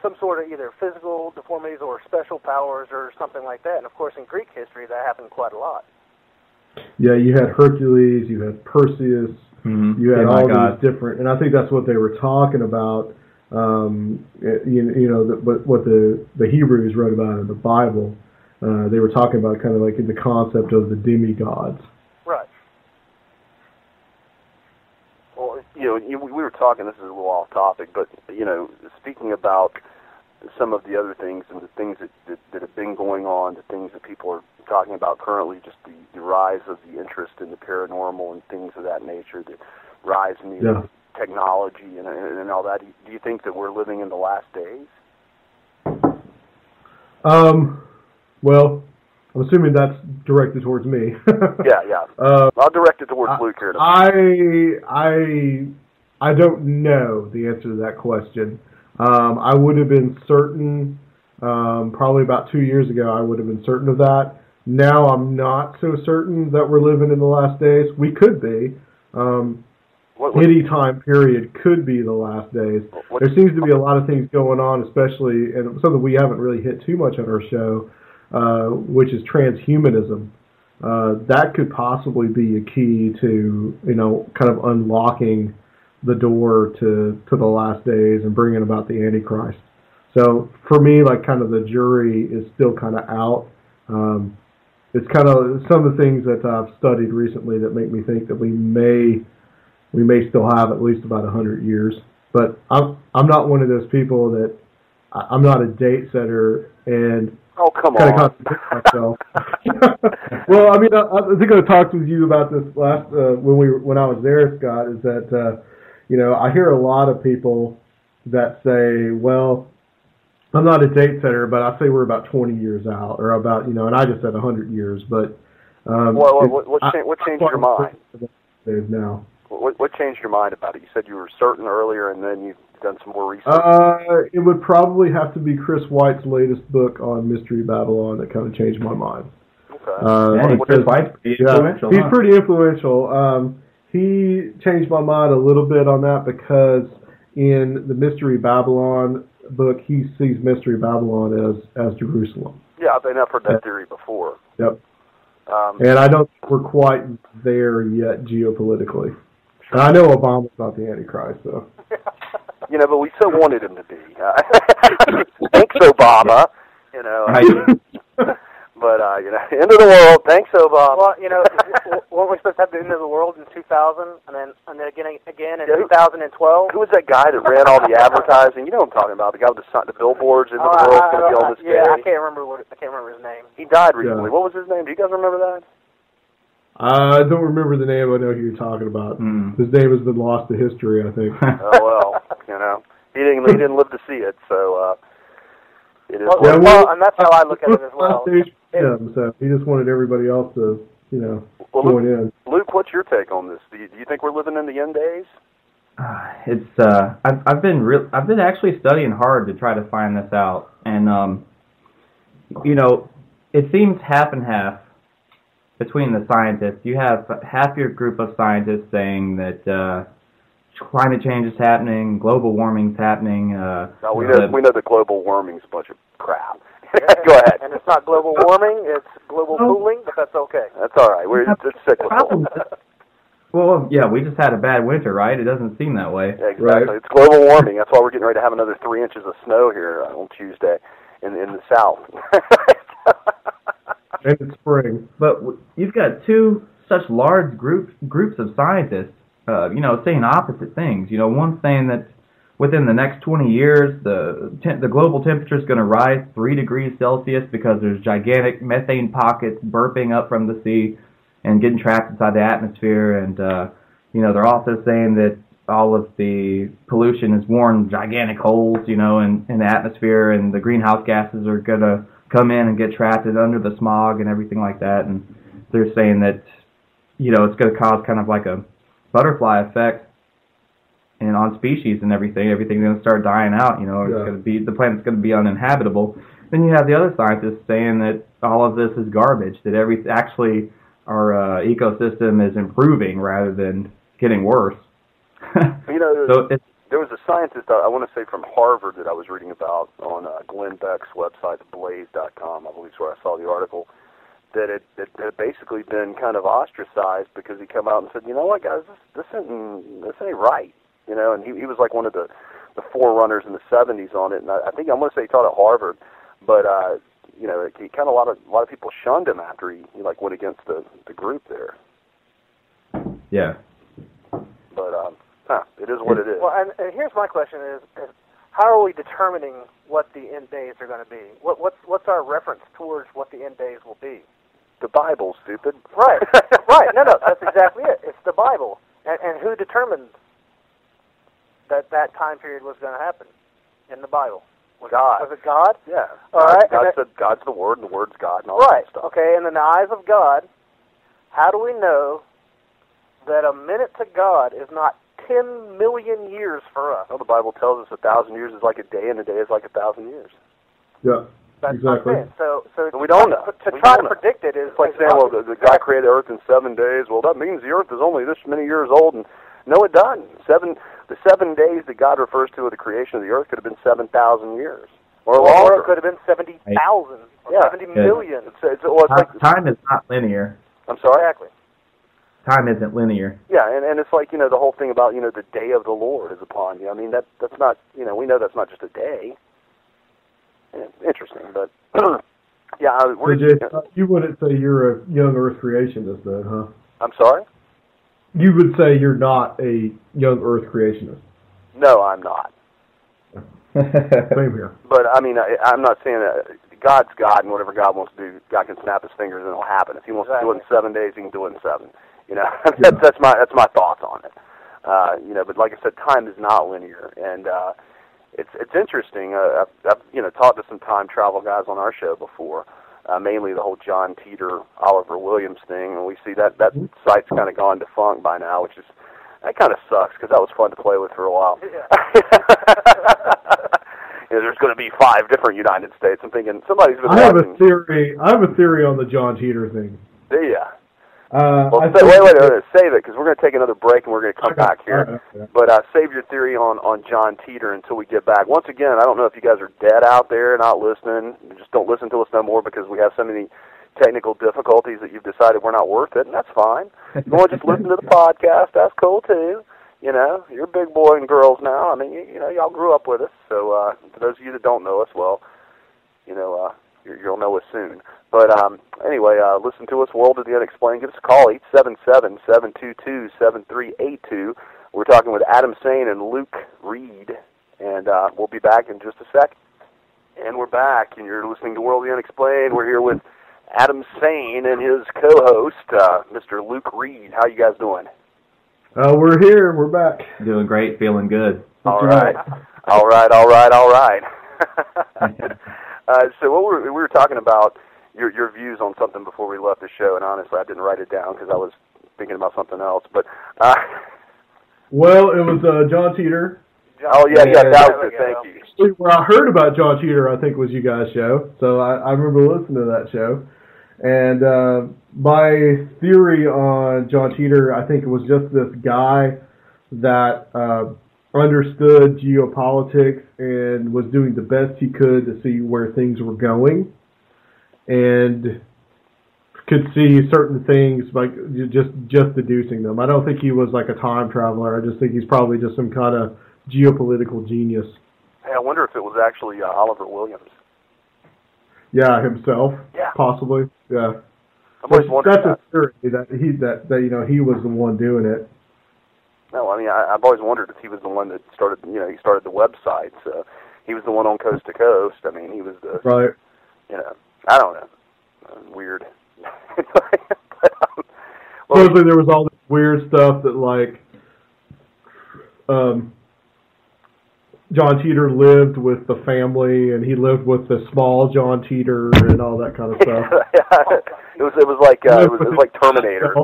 some sort of either physical deformities or special powers or something like that. And of course in Greek history that happened quite a lot. Yeah, you had Hercules, you had Perseus, mm-hmm. you had yeah, all these different, and I think that's what they were talking about, um, you, you know, the, what the, the Hebrews wrote about in the Bible. Uh, they were talking about kind of like the concept of the demigods. Right. You know, you, we were talking, this is a little off topic, but, you know, speaking about some of the other things and the things that, that, that have been going on, the things that people are talking about currently, just the, the rise of the interest in the paranormal and things of that nature, the rise in the yeah. technology and, and, and all that, do you think that we're living in the last days? Um, well... I'm assuming that's directed towards me. yeah, yeah. Uh, I'll direct it towards Luke here. I, I, I don't know the answer to that question. Um, I would have been certain, um, probably about two years ago, I would have been certain of that. Now I'm not so certain that we're living in the last days. We could be. Um, what, what, any time period could be the last days. What, there seems to be a lot of things going on, especially, and something we haven't really hit too much on our show, Uh, which is transhumanism. Uh, that could possibly be a key to, you know, kind of unlocking the door to, to the last days and bringing about the Antichrist. So for me, like, kind of the jury is still kind of out. Um, it's kind of some of the things that I've studied recently that make me think that we may we may still have at least about one hundred years. But I'm, I'm not one of those people that, I'm not a date setter, and Oh, come on. Myself. Well, I mean, I, I was going to talk to you about this last uh, when we when I was there, Scott, is that, uh, you know, I hear a lot of people that say, well, I'm not a date setter, but I say we're about twenty years out, or about, you know, and I just said one hundred years, but... Um, well, what, what, cha- what changed I, I your mind? Now. What, what changed your mind about it? You said you were certain earlier, and then you... done some more research? Uh, it would probably have to be Chris White's latest book on Mystery Babylon that kind of changed my mind. Okay. Uh, yeah, Chris White's pretty yeah, influential. He's huh? pretty influential. Um, he changed my mind a little bit on that because in the Mystery Babylon book, he sees Mystery Babylon as, as Jerusalem. Yeah, I've heard that theory before. Yep. Um, and I don't think we're quite there yet geopolitically. Sure. And I know Obama's not the Antichrist, though. So. You know, but we so wanted him to be. Uh, thanks, Obama. You know, uh, but uh, you know, end of the world. Thanks, Obama. Well, you know, weren't we supposed to have the end of the world in two thousand, and then and then again, again in yeah, two thousand twelve? Who was that guy that ran all the advertising? You know what I'm talking about? The guy with the, the billboards in the oh, world going to be all this. Yeah, day. I can't remember. What, I can't remember his name. He died recently. Yeah. What was his name? Do you guys remember that? I don't remember the name. I know who you're talking about. Mm. His name has been lost to history, I think. Oh, well, you know. He didn't, he didn't live to see it, so uh, it is... Well, well, well, and that's how I look at it as well. Him, so he just wanted everybody else to, you know, well, join Luke, in. Luke, what's your take on this? Do you, do you think we're living in the end days? Uh, it's, uh, I've, I've been real. I've been actually studying hard to try to find this out, and, um, you know, it seems half and half. Between the scientists, you have half your group of scientists saying that uh, climate change is happening, global warming's happening. Uh, no, we know uh, we know the global warming's a bunch of crap. Go ahead. And it's not global warming; it's global oh. cooling, but that's okay. That's all right. We're it's cyclical. Well, yeah, we just had a bad winter, right? It doesn't seem that way. Yeah, exactly. Right? It's global warming. That's why we're getting ready to have another three inches of snow here on Tuesday in in the south. And it's spring. But you've got two such large groups groups of scientists, uh, you know, saying opposite things. You know, one's saying that within the next twenty years, the te- the global temperature is going to rise three degrees Celsius because there's gigantic methane pockets burping up from the sea and getting trapped inside the atmosphere. And, uh, you know, they're also saying that all of the pollution has worn gigantic holes, you know, in, in the atmosphere, and the greenhouse gases are going to come in and get trapped under the smog and everything like that. And they're saying that, you know, it's going to cause kind of like a butterfly effect and on species and everything. Everything's going to start dying out, you know, yeah. It's going to be, the planet's going to be uninhabitable. Then you have the other scientists saying that all of this is garbage, that every actually our uh, ecosystem is improving rather than getting worse. You know, so it's There was a scientist, I want to say from Harvard, that I was reading about on uh, Glenn Beck's website, blaze dot com, I believe is where I saw the article, that it, it had basically been kind of ostracized because he came out and said, you know what, guys, this, this, isn't, this ain't right. You know, and he, he was like one of the, the forerunners in the seventies on it, and I, I think I'm going to say he taught at Harvard, but, uh, you know, he kind of, a lot of a lot of people shunned him after he, he like went against the, the group there. Yeah. But, um, Huh, it is what it is. Well, and, and here's my question is, is, how are we determining what the end days are going to be? What, what's, what's our reference towards what the end days will be? The Bible, stupid. Right, right. No, no, that's exactly it. It's the Bible. And, and who determined that that time period was going to happen in the Bible? Was God. It, was it God? Yeah. All God, right. God said, God's the Word, and the Word's God, and all right. that stuff. Okay, and in the eyes of God, how do we know that a minute to God is not Ten million years for us? Well, the Bible tells us a thousand years is like a day, and a day is like a thousand years. Yeah, that's exactly. So, so we don't know. To try to predict it is like saying, well, the guy created Earth in seven days. Well, that means the Earth is only this many years old, and no, it doesn't. Seven, the seven days that God refers to at the creation of the Earth could have been seven thousand years, or longer. It could have been seventy thousand, yeah, seventy million. It's, it's, well, it's like, time is not linear. I'm sorry. Exactly. Time isn't linear. Yeah, and, and it's like, you know, the whole thing about, you know, the day of the Lord is upon you. I mean, that that's not, you know, we know that's not just a day. Yeah, interesting, but, yeah. We're, so Jay, you, know, you wouldn't say you're a young Earth creationist, though, huh? I'm sorry? You would say you're not a young Earth creationist. No, I'm not. Same here. But, I mean, I, I'm not saying that God's God, and whatever God wants to do, God can snap his fingers and it'll happen. If he wants exactly. to do it in seven days, he can do it in seven. You know, yeah. that's, that's my that's my thoughts on it. Uh, you know, but like I said, time is not linear, and uh, it's it's interesting. Uh, I've, I've you know talked to some time travel guys on our show before, uh, mainly the whole John Titor, Oliver Williams thing, and we see that that mm-hmm. site's kind of gone defunct by now, which is that kind of sucks because that was fun to play with for a while. Yeah. You know, there's going to be five different United States. I'm thinking somebody's been. I have watching. a theory. I have a theory on the John Titor thing. Do ya? Uh, well, I say, wait, wait, wait, save it, because we're going to take another break and we're going to come okay. back here. Right, okay. But uh, save your theory on, on John Titor until we get back. Once again, I don't know if you guys are dead out there, not listening. Just don't listen to us no more because we have so many technical difficulties that you've decided we're not worth it, and that's fine. If you want to just listen to the podcast, that's cool too. You know, you're big boy and girls now. I mean, you, you know, y'all grew up with us. So uh, to those of you that don't know us, well, you know, uh, you're, you'll know us soon. But um, anyway, uh, listen to us, World of the Unexplained. Give us a call, eight seven seven, seven two two, seven three eight two. We're talking with Adam Sane and Luke Reed, and uh, we'll be back in just a sec. And we're back, and you're listening to World of the Unexplained. We're here with Adam Sane and his co-host, uh, Mister Luke Reed. How you guys doing? Uh, we're here. We're back. Doing great. Feeling good. All right. all right. All right. All right. uh, so what we were, we were talking about your your views on something before we left the show, and honestly, I didn't write it down because I was thinking about something else. But uh, well, it was uh, John Titor. Oh yeah, yeah, that was it. Thank you. See, where I heard about John Titor, I think was you guys' show. So I, I remember listening to that show. And uh, my theory on John Titor, I think it was just this guy that uh, understood geopolitics and was doing the best he could to see where things were going and could see certain things, like just, just deducing them. I don't think he was like a time traveler. I just think he's probably just some kind of geopolitical genius. Hey, I wonder if it was actually uh, Oliver Williams. Yeah, himself, yeah. possibly. Yeah, I'm always wondering that's that. a theory that he that, that you know he was the one doing it. No, I mean I, I've always wondered if he was the one that started. You know, he started the website, so he was the one on Coast to Coast. I mean, he was the right. You know, I don't know. Weird. but, um, well, Supposedly there was all this weird stuff that like, um. John Titor lived with the family, and he lived with the small John Titor, and all that kind of stuff. yeah. It was it was like uh, it, was, it was like Terminator,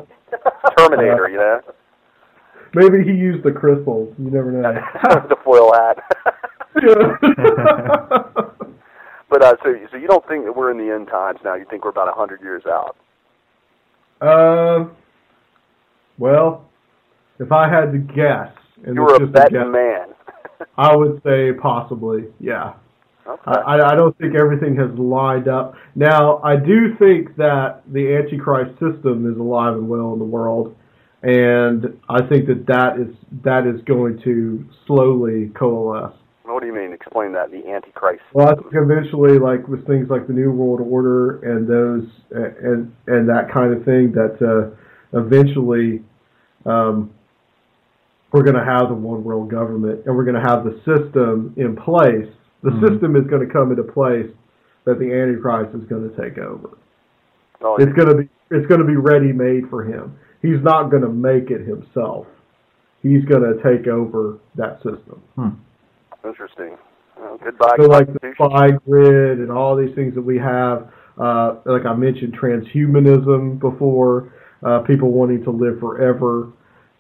Terminator, you know. Maybe he used the crystals. You never know. The foil hat. But uh, so so you don't think that we're in the end times now? You think we're about a hundred years out? Um. Uh, well, if I had to guess, and you're a betting man. I would say possibly, yeah. Okay. I, I don't think everything has lined up. Now, I do think that the Antichrist system is alive and well in the world, and I think that that is, that is going to slowly coalesce. What do you mean? Explain that, the Antichrist system. Well, I think eventually, like with things like the New World Order and those and and that kind of thing, that uh, eventually... Um, we're going to have the one world government, and we're going to have the system in place. The mm-hmm. system is going to come into place that the Antichrist is going to take over. Oh, it's going to be it's going to be ready made for him. He's not going to make it himself. He's going to take over that system. Hmm. Interesting. Well, goodbye. So like the spy grid and all these things that we have, uh, like I mentioned, transhumanism before, uh, people wanting to live forever.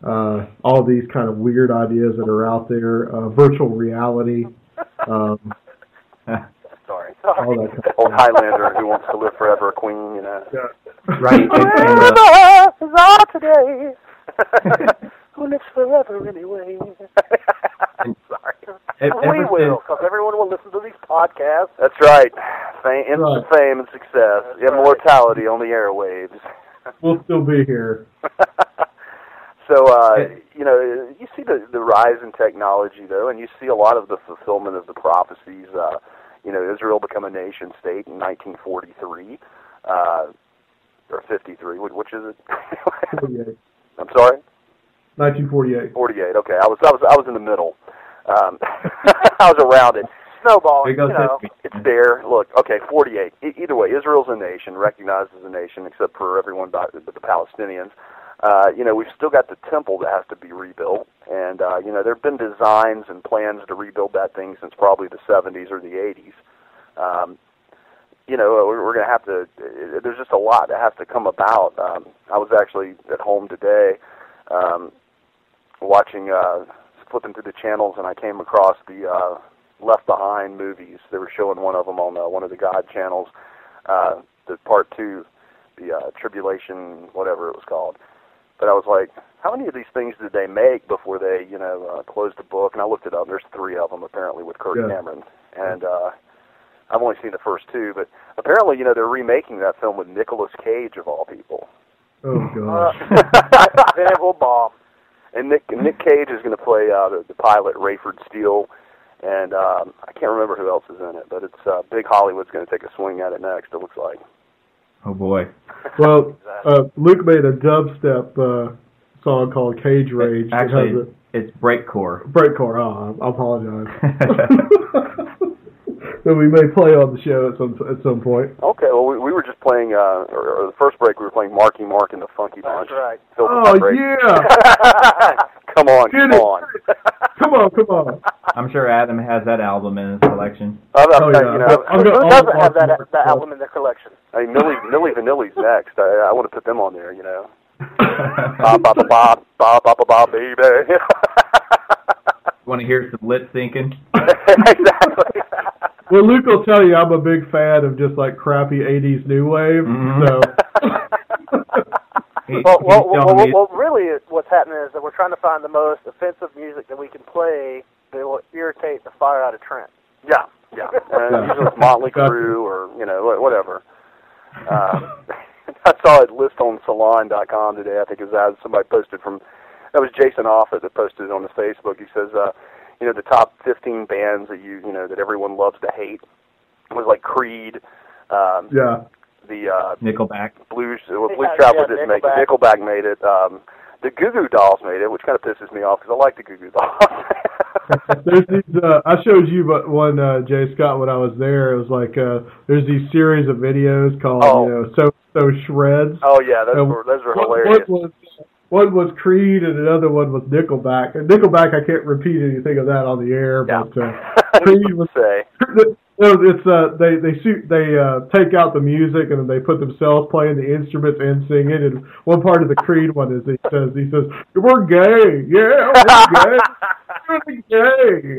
Uh, all these kind of weird ideas that are out there, uh, virtual reality. Um, sorry, sorry. Kind of old Highlander who wants to live forever, a queen, you know. Yeah. Right. Forever is all today. Who lives forever anyway? I'm sorry. It, we will, because everyone will listen to these podcasts. That's right. Fame, instant right. fame and success, That's immortality right. on the airwaves. We'll still be here. So, uh, you know, you see the, the rise in technology, though, and you see a lot of the fulfillment of the prophecies. Uh, you know, Israel become a nation state in nineteen forty-three, uh, or fifty-three, which is it? forty-eight. I'm sorry? nineteen forty-eight. forty-eight, okay. I was I was, I was in the middle. Um, I was around it. snowballing, you know, it's there. Look, okay, forty-eight. E- either way, Israel's a nation, recognized as a nation, except for everyone but the Palestinians. Uh, you know, we've still got the temple that has to be rebuilt. And, uh, you know, there have been designs and plans to rebuild that thing since probably the seventies or the eighties. Um, you know, we're, we're going to have to, uh, there's just a lot that has to come about. Um, I was actually at home today um, watching, uh, flipping through the channels, and I came across the uh, Left Behind movies. They were showing one of them on uh, one of the God channels, uh, the part two, the uh, Tribulation, whatever it was called. But I was like, how many of these things did they make before they, you know, uh, closed the book? And I looked it up, and there's three of them, apparently, with Kirk yeah. Cameron. And uh, I've only seen the first two, but apparently, you know, they're remaking that film with Nicolas Cage, of all people. Oh, gosh. Uh, devil bomb. And Nick Nick Cage is going to play uh, the, the pilot, Rayford Steele. And um, I can't remember who else is in it, but it's uh, Big Hollywood's going to take a swing at it next, it looks like. Oh, boy. Well, exactly. uh, Luke made a dubstep uh, song called Cage Rage. It, actually, it a, it's Breakcore. Breakcore. Oh, I apologize. That we may play on the show at some at some point. Okay, well, we, we were just playing, uh, or, or the first break, we were playing Marky Mark and the Funky Bunch. That's right. Oh, yeah. come on, Get come it. on. Come on, come on. I'm sure Adam has that album in his collection. Uh, oh, yeah. You know, who who doesn't have that, that album in their collection? I mean, Milli, Milli Vanilli's next. I, I want to put them on there, you know. Bob, Bob, Bob, Bob, Bob, Bob, baby. Want to hear some lip syncing? Exactly. Well, Luke will tell you I'm a big fan of just, like, crappy eighties new wave, mm-hmm. so... well, well, well, well, well, really, what's happening is that we're trying to find the most offensive music that we can play that will irritate the fire out of Trent. Yeah, yeah. And usually it's Motley Crue or, you know, whatever. Uh, I saw it list on salon dot com today. I think it was somebody posted from... That was Jason Offit that posted it on his Facebook. He says... Uh, You know, the top fifteen bands that you you know that everyone loves to hate was like Creed, um, yeah, the uh, Nickelback, Blues, well, Blues yeah, Traveler yeah, didn't make it. Nickelback made it. Um, the Goo Goo Dolls made it, which kind of pisses me off because I like the Goo Goo Dolls. There's these. Uh, I showed you one, uh, Jay Scott, when I was there. It was like uh, there's these series of videos called oh. you know so so shreds. Oh yeah, those and were those were hilarious. What, what was, One was Creed and another one was Nickelback. And Nickelback, I can't repeat anything of that on the air, yeah. but uh, Creed was say. It's uh, they they shoot they uh, take out the music and then they put themselves playing the instruments and singing. And one part of the Creed one is he says he says we're gay, yeah, we're gay, we're gay.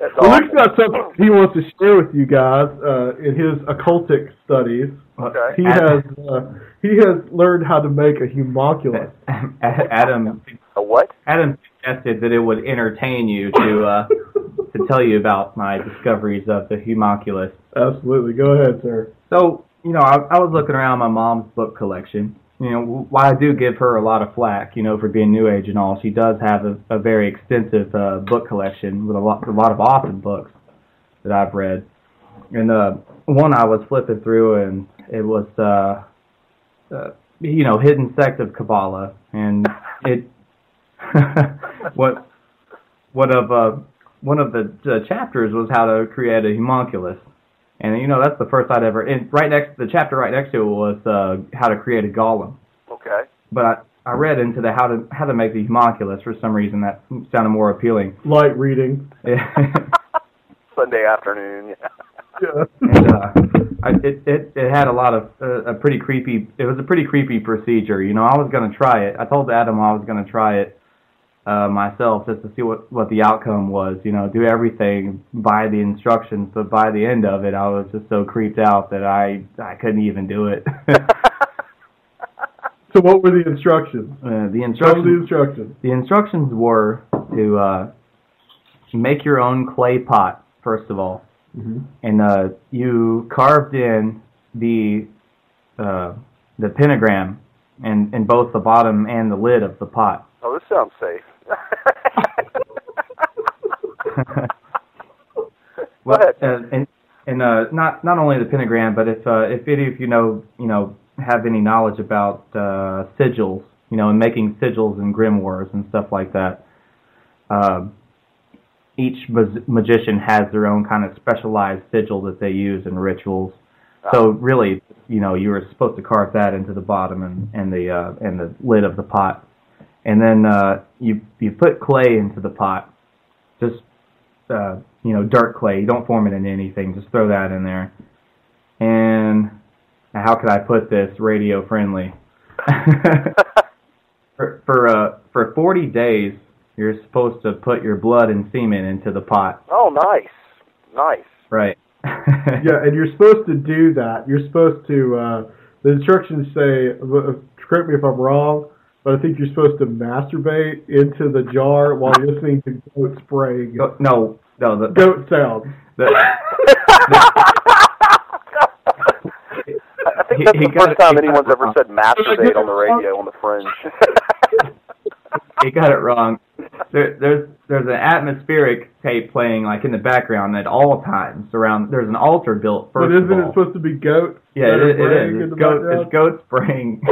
That's well, awesome. Luke's got something he wants to share with you guys uh, in his occultic studies. Okay. He Adam. has uh, he has learned how to make a homunculus. Adam, a what? Adam suggested that it would entertain you to uh, to tell you about my discoveries of the homunculus. Absolutely, go ahead, sir. So you know, I, I was looking around my mom's book collection. You know, while I do give her a lot of flack, you know, for being New Age and all, she does have a, a very extensive uh, book collection with a lot, a lot of awesome books that I've read. And uh, one I was flipping through, and it was, uh, uh, you know, Hidden Sect of Kabbalah, and it what one of uh, one of the uh, chapters was how to create a homunculus. And, you know, that's the first I'd ever... And right next, the chapter right next to it was uh, how to create a golem. Okay. But I, I read into the how to how to make the homunculus. For some reason, that sounded more appealing. Light reading. Sunday afternoon, yeah. yeah. And uh, I, it, it, it had a lot of... Uh, a pretty creepy... It was a pretty creepy procedure. You know, I was going to try it. I told Adam I was going to try it uh, myself just to see what, what the outcome was, you know, do everything by the instructions, but by the end of it, I was just so creeped out that I, I couldn't even do it. So what were the instructions? Uh, the instructions, the instructions? The instructions were to uh, make your own clay pot, first of all, mm-hmm. and uh, you carved in the uh, the pentagram in, in both the bottom and the lid of the pot. Oh, this sounds safe. Well, uh, and and uh, not not only the pentagram, but if uh, if any of you know you know have any knowledge about uh, sigils, you know, and making sigils and grimoires and stuff like that, uh, each mag- magician has their own kind of specialized sigil that they use in rituals. Wow. So really, you know, you were supposed to carve that into the bottom and, and the uh, and the lid of the pot, and then uh, you you put clay into the pot, just uh, you know, dirt clay. You don't form it into anything. Just throw that in there. And how could I put this radio friendly? for for, uh, for forty days, you're supposed to put your blood and semen into the pot. Oh, nice, nice. Right. Yeah, and you're supposed to do that. You're supposed to, uh, the instructions say, correct me if I'm wrong, but I think you're supposed to masturbate into the jar while listening to goat spraying. No, no. The, goat sounds. The, the, I think that's he, the he first time anyone's ever wrong. Said masturbate on the radio on the Fringe. He got it wrong. There, there's there's an atmospheric tape playing like in the background at all times around. There's an altar built first. But isn't of all. It supposed to be goat? Yeah, it, it is. It's goat, it's goat spraying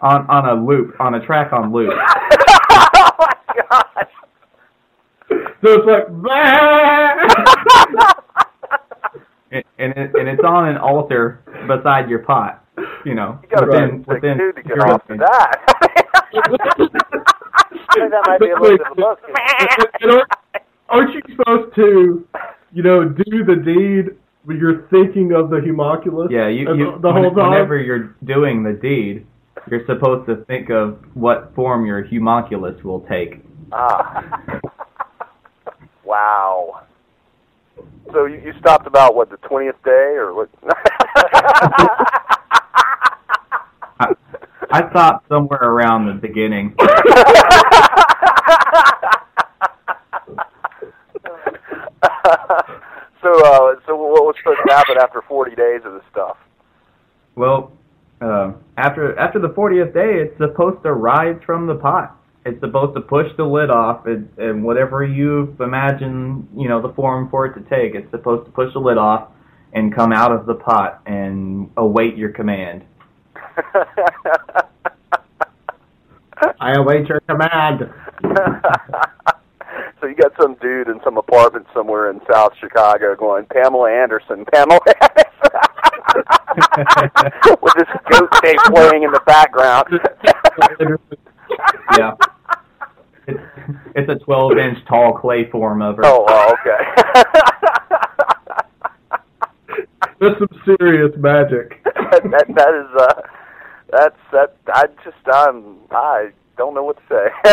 on on a loop on a track on loop. Oh my God! So it's like, and and, it, and it's on an altar beside your pot. You know, you got within right. within to get off of that. That might be a little bit of aren't you supposed to, you know, do the deed when you're thinking of the homunculus? Yeah, you, you the whole time? Whenever you're doing the deed, you're supposed to think of what form your homunculus will take. Ah. Wow. So you, you stopped about, what, the twentieth day? Or what? I, I stopped somewhere around the beginning. so, uh, so what was supposed to happen after forty days of this stuff? Well, uh, after after the fortieth day, it's supposed to rise from the pot. It's supposed to push the lid off, and, and whatever you've imagined, you know, the form for it to take, it's supposed to push the lid off and come out of the pot and await your command. I await your command. So you got some dude in some apartment somewhere in South Chicago going, Pamela Anderson, Pamela Anderson, with this goat tape playing in the background. Yeah. It's, it's a twelve-inch tall clay form of her. Oh, wow, okay. That's some serious magic. that, that, that is... Uh, That's that. I just I'm I don't know what to say. I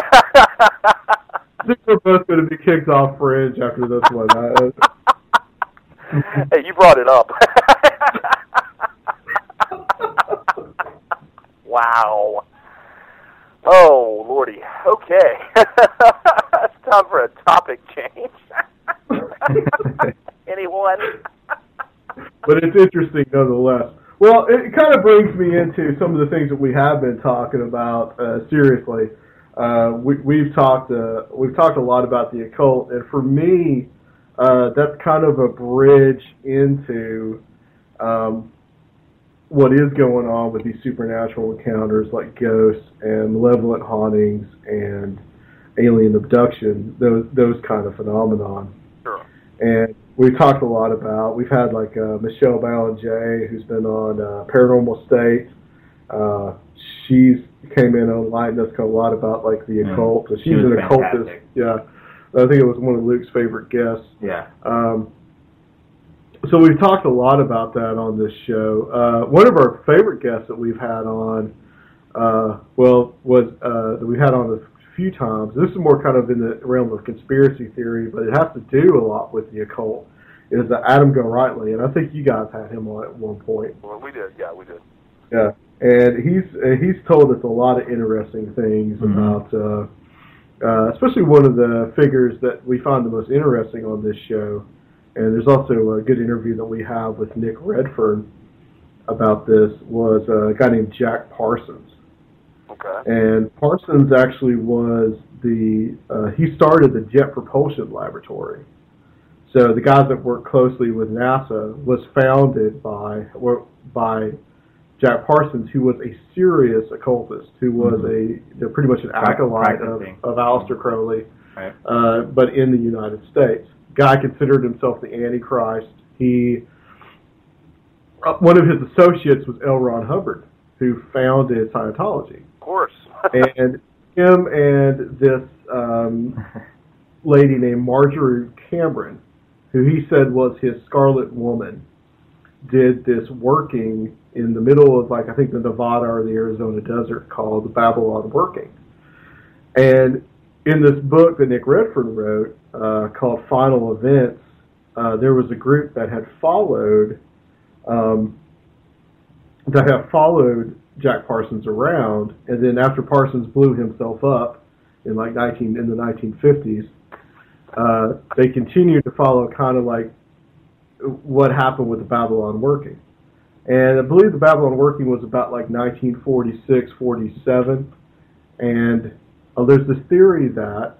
think we're both going to be kicked off Fringe after this one. Hey, you brought it up. Wow. Oh Lordy. Okay. It's time for a topic change. Anyone? But it's interesting nonetheless. Well, it kind of brings me into some of the things that we have been talking about. Uh, seriously, uh, we, we've talked uh, we've talked a lot about the occult, and for me, uh, that's kind of a bridge into um, what is going on with these supernatural encounters, like ghosts and malevolent hauntings and alien abduction. Those those kind of phenomenon. Sure. And we've talked a lot about, we've had like uh, Michelle Ballinger, who's been on uh, Paranormal State. Uh, she's came in and enlightened us a lot about like the mm. occult. So she's she an occultist. Yeah. I think it was one of Luke's favorite guests. Yeah. Um, so we've talked a lot about that on this show. Uh, one of our favorite guests that we've had on, uh, well, was uh, that we had on the few times. This is more kind of in the realm of conspiracy theory, but it has to do a lot with the occult, is the Adam Go Rightly, and I think you guys had him on at one point. Well, we did, yeah, we did. Yeah, and he's and he's told us a lot of interesting things mm-hmm. about, uh, uh, especially one of the figures that we find the most interesting on this show, and there's also a good interview that we have with Nick Redfern about this, was a guy named Jack Parsons. Okay. And Parsons actually was the, uh, he started the Jet Propulsion Laboratory. So the guys that work closely with NASA was founded by by Jack Parsons, who was a serious occultist, who was mm-hmm. a, they're pretty much an acolyte of, of Aleister Crowley, right. uh, but in the United States. Guy considered himself the Antichrist. He, one of his associates was L. Ron Hubbard, who founded Scientology. Of course. And him and this um, lady named Marjorie Cameron, who he said was his Scarlet Woman, did this working in the middle of, like, I think the Nevada or the Arizona desert called the Babylon Working. And in this book that Nick Redfern wrote uh, called Final Events, uh, there was a group that had followed um, that had followed Jack Parsons around, and then after Parsons blew himself up in like nineteen in the nineteen fifties, uh, they continued to follow kind of like what happened with the Babylon Working. And I believe the Babylon Working was about like nineteen forty-six, forty-seven. And uh, there's this theory that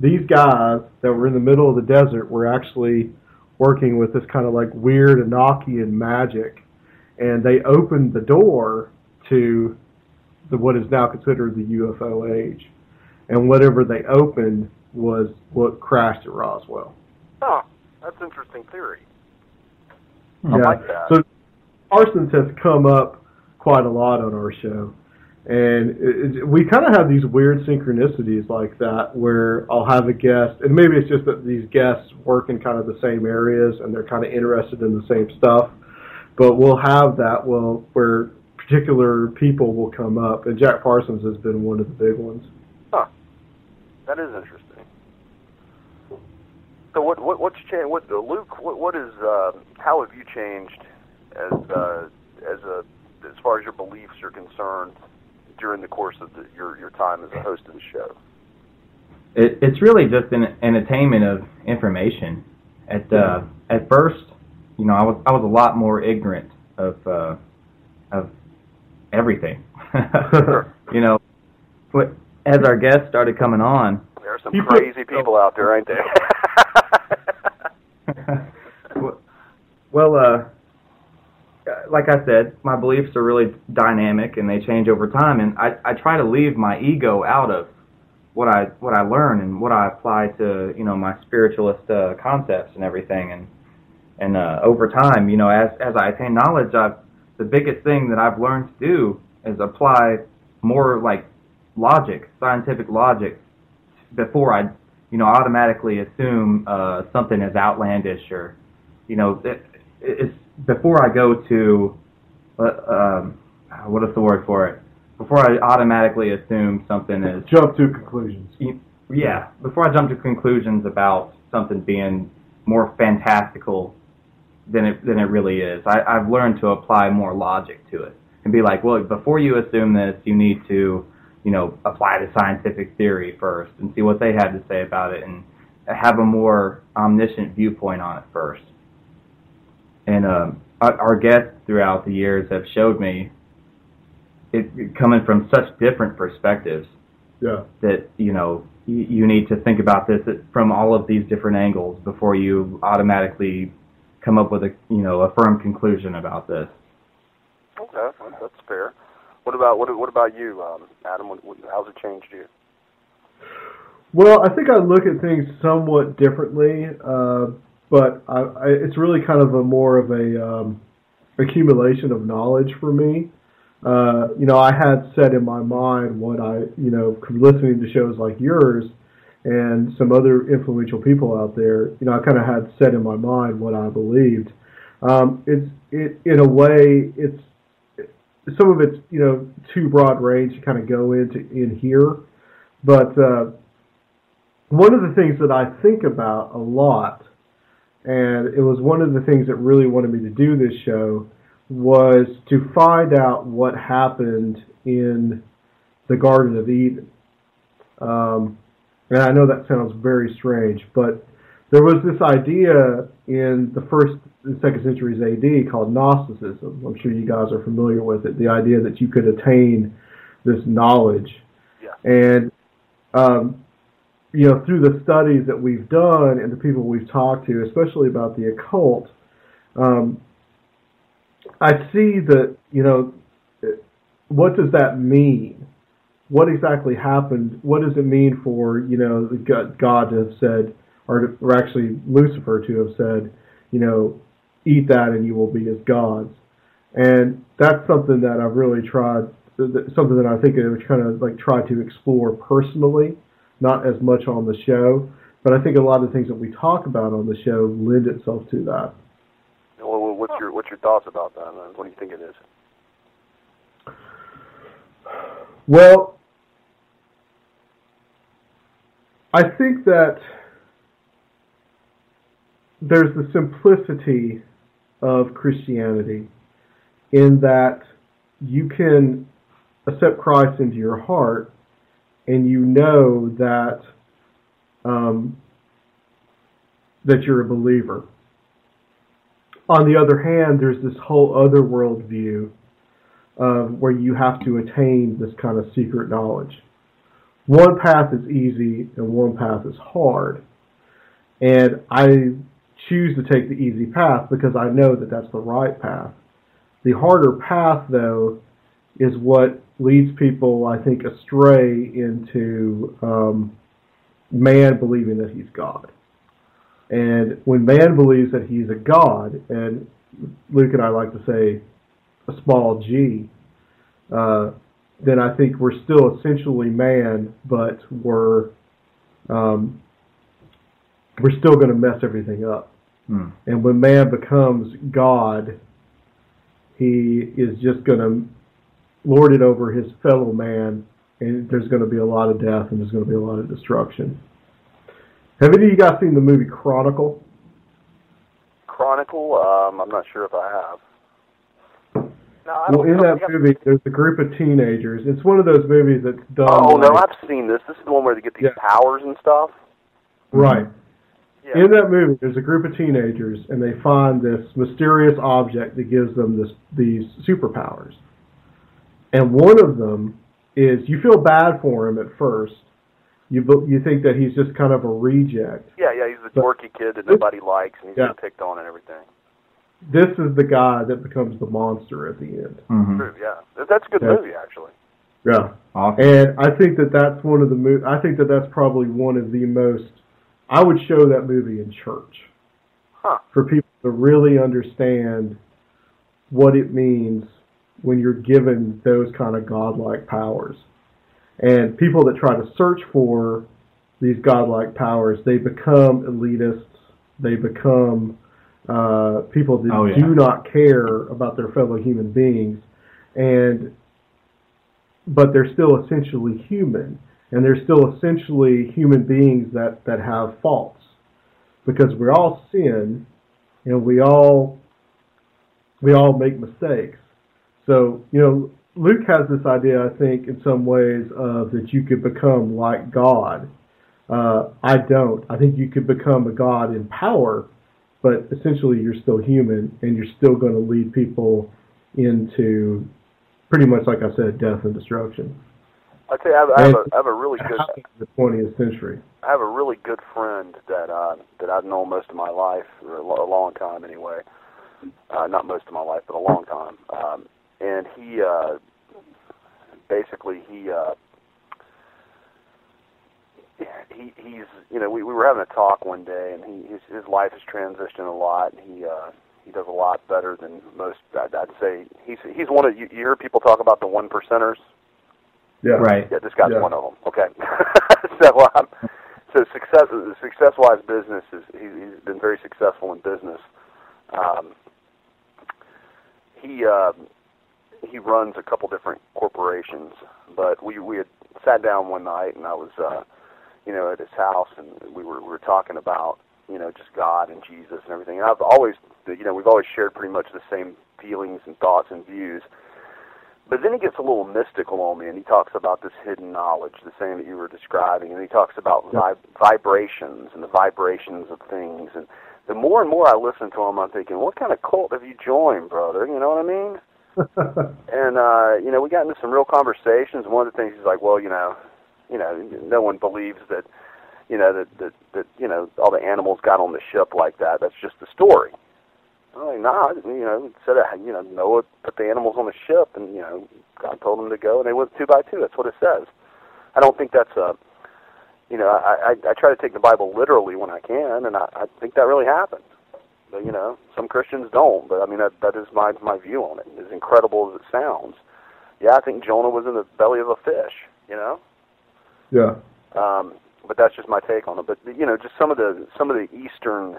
these guys that were in the middle of the desert were actually working with this kind of like weird Enochian magic. And they opened the door to the, what is now considered the U F O age. And whatever they opened was what crashed at Roswell. Oh, that's an interesting theory. Yeah. I like that. So, Parsons has come up quite a lot on our show, and it, it, we kind of have these weird synchronicities like that where I'll have a guest, and maybe it's just that these guests work in kind of the same areas and they're kind of interested in the same stuff, but we'll have that well where particular people will come up, and Jack Parsons has been one of the big ones. Huh. That is interesting. So what, what what's changed? What Luke? What what is? Uh, how have you changed? As uh, as a as far as your beliefs are concerned, during the course of the, your your time as a host of the show, it, it's really just an, an attainment of information. At uh, at first, you know, I was I was a lot more ignorant of uh, of everything. You know, but as our guests started coming on, there are some crazy people out there, aren't there? Well, uh. like I said, my beliefs are really dynamic and they change over time, and I, I try to leave my ego out of what I what I learn and what I apply to, you know, my spiritualist uh, concepts and everything, and and uh, over time, you know, as as I attain knowledge, I've, the biggest thing that I've learned to do is apply more like logic, scientific logic, before I, you know, automatically assume uh, something is outlandish or, you know, it, it's before I go to, um, what is the word for it? Before I automatically assume something is... Jump to conclusions. Yeah, before I jump to conclusions about something being more fantastical than it than it really is, I, I've learned to apply more logic to it and be like, well, before you assume this, you need to, you know, apply the scientific theory first and see what they had to say about it and have a more omniscient viewpoint on it first. And um, our guests throughout the years have showed me it coming from such different perspectives. Yeah. That, you know, you need to think about this from all of these different angles before you automatically come up with a, you know, a firm conclusion about this. Okay, that's fair. What about what, what about you, um, Adam? How's it changed you? Well, I think I look at things somewhat differently. Uh, But I, I, it's really kind of a more of a um, accumulation of knowledge for me. Uh, you know, I had set in my mind what I, you know, listening to shows like yours and some other influential people out there, you know, I kind of had set in my mind what I believed. Um, it's it in a way, it's some of it's, you know, too broad range to kind of go into in here. But uh, one of the things that I think about a lot, and it was one of the things that really wanted me to do this show, was to find out what happened in the Garden of Eden. Um, and I know that sounds very strange, but there was this idea in the first and second centuries A D called Gnosticism. I'm sure you guys are familiar with it, the idea that you could attain this knowledge. Yeah. And um you know, through the studies that we've done and the people we've talked to, especially about the occult, um, I see that, you know, what does that mean? what exactly happened? What does it mean for, you know, God to have said, or, to, or actually Lucifer to have said, you know, eat that and you will be as gods? And that's something that I've really tried, something that I think I've kind of like tried to explore personally, not as much on the show, but I think a lot of the things that we talk about on the show lend itself to that. Well, what's your what's your thoughts about that, man? What do you think it is? Well, I think that there's the simplicity of Christianity in that you can accept Christ into your heart, and you know that um, that you're a believer. On the other hand, there's this whole other worldview uh, where you have to attain this kind of secret knowledge. One path is easy, and one path is hard. And I choose to take the easy path because I know that that's the right path. The harder path, though, is what leads people, I think, astray into um, man believing that he's God. And when man believes that he's a god, and Luke and I like to say a small g, uh, then I think we're still essentially man, but we're um, we're still going to mess everything up. Hmm. And when man becomes God, he is just going to lord it over his fellow man, and there's going to be a lot of death, and there's going to be a lot of destruction. Have any of you guys seen the movie Chronicle? Chronicle? Um, I'm not sure if I have. No, I well, in that movie, I've... there's a group of teenagers. It's one of those movies that's done... Oh, like, no, I've seen this. This is the one where they get these yeah. powers and stuff? Right. Yeah. In that movie, there's a group of teenagers, and they find this mysterious object that gives them this, these superpowers. And one of them is... You feel bad for him at first. You you think that he's just kind of a reject. Yeah, yeah, he's the dorky kid that nobody likes, and he's yeah. been picked on and everything. This is the guy that becomes the monster at the end. Mm-hmm. True, yeah. That's a good yeah. movie, actually. Yeah. Awesome. And I think that that's one of the mo- I think that that's probably one of the most... I would show that movie in church. Huh. For people to really understand what it means when you're given those kind of godlike powers. And people that try to search for these godlike powers, they become elitists. They become uh, people that oh, yeah. do not care about their fellow human beings, and but they're still essentially human, and they're still essentially human beings that, that have faults, because we all sin, and we all we all make mistakes. So you know. Luke has this idea, I think, in some ways, of that you could become like God. Uh, I don't. I think you could become a God in power, but essentially you're still human, and you're still going to lead people into, pretty much like I said, death and destruction. I'd say I have, I have, a, I have a really good... the twentieth century. I have a really good friend that, uh, that I've known most of my life, or a long time anyway. Uh, not most of my life, but a long time. Um, and he... Uh, Basically, he uh, he he's you know we, we were having a talk one day, and he his, his life has transitioned a lot. And he uh, he does a lot better than most. I'd, I'd say he's he's one of you, you hear people talk about the one percenters. Yeah, right. Yeah, this guy's yeah. one of them. Okay, so um, so success success wise business is he, he's been very successful in business. Um, he. Uh, He runs a couple different corporations, but we we had sat down one night, and I was, uh, you know, at his house, and we were we were talking about, you know, just God and Jesus and everything. And I've always, you know, we've always shared pretty much the same feelings and thoughts and views. But then he gets a little mystical on me, and he talks about this hidden knowledge, the same that you were describing, and he talks about vib- vibrations and the vibrations of things. And the more and more I listen to him, I'm thinking, what kind of cult have you joined, brother? You know what I mean? And, uh, you know, we got into some real conversations. One of the things is like, well, you know, you know, no one believes that, you know, that, that, that, you know, all the animals got on the ship like that. That's just the story. I mean, nah, you know, said, you know, Noah put the animals on the ship, and, you know, God told them to go, and they went two by two. That's what it says. I don't think that's a, you know, I, I, I try to take the Bible literally when I can, and I, I think that really happened. But, you know, some Christians don't, but, I mean, that, that is my, my view on it, as incredible as it sounds. Yeah, I think Jonah was in the belly of a fish, you know? Yeah. Um, but that's just my take on it. But, you know, just some of the some of the Eastern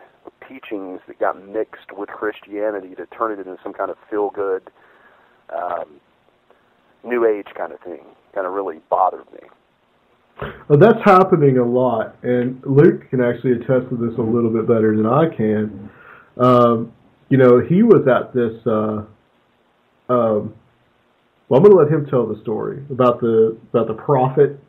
teachings that got mixed with Christianity to turn it into some kind of feel-good, um, New Age kind of thing kind of really bothered me. Well, that's happening a lot, and Luke can actually attest to this a little bit better than I can. Um, you know, he was at this... Uh, um, well, I'm going to let him tell the story about the about the prophet.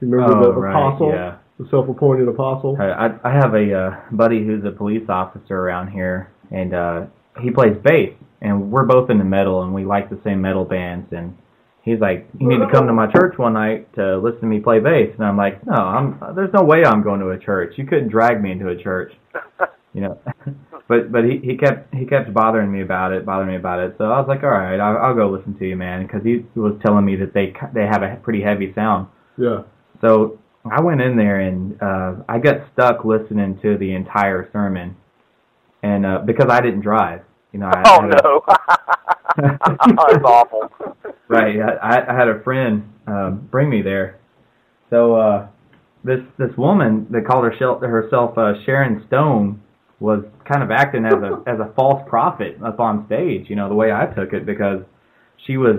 Remember oh, the right, apostle, yeah. The self-appointed apostle? I, I have a uh, buddy who's a police officer around here, and uh, he plays bass, and we're both into metal, and we like the same metal bands, and he's like, you need to come to my church one night to listen to me play bass, and I'm like, no, I'm, there's no way I'm going to a church. You couldn't drag me into a church, you know. But but he, he kept he kept bothering me about it, bothering me about it, so I was like, all right, I'll, I'll go listen to you, man, because he was telling me that they they have a pretty heavy sound. Yeah. So I went in there, and uh, I got stuck listening to the entire sermon, and uh, because I didn't drive, you know. I, oh I no, a... That's awful. Right, I, I had a friend uh, bring me there. So uh, this this woman that called herself herself uh, Sharon Stone was kind of acting as a as a false prophet up on stage, you know, the way I took it, because she was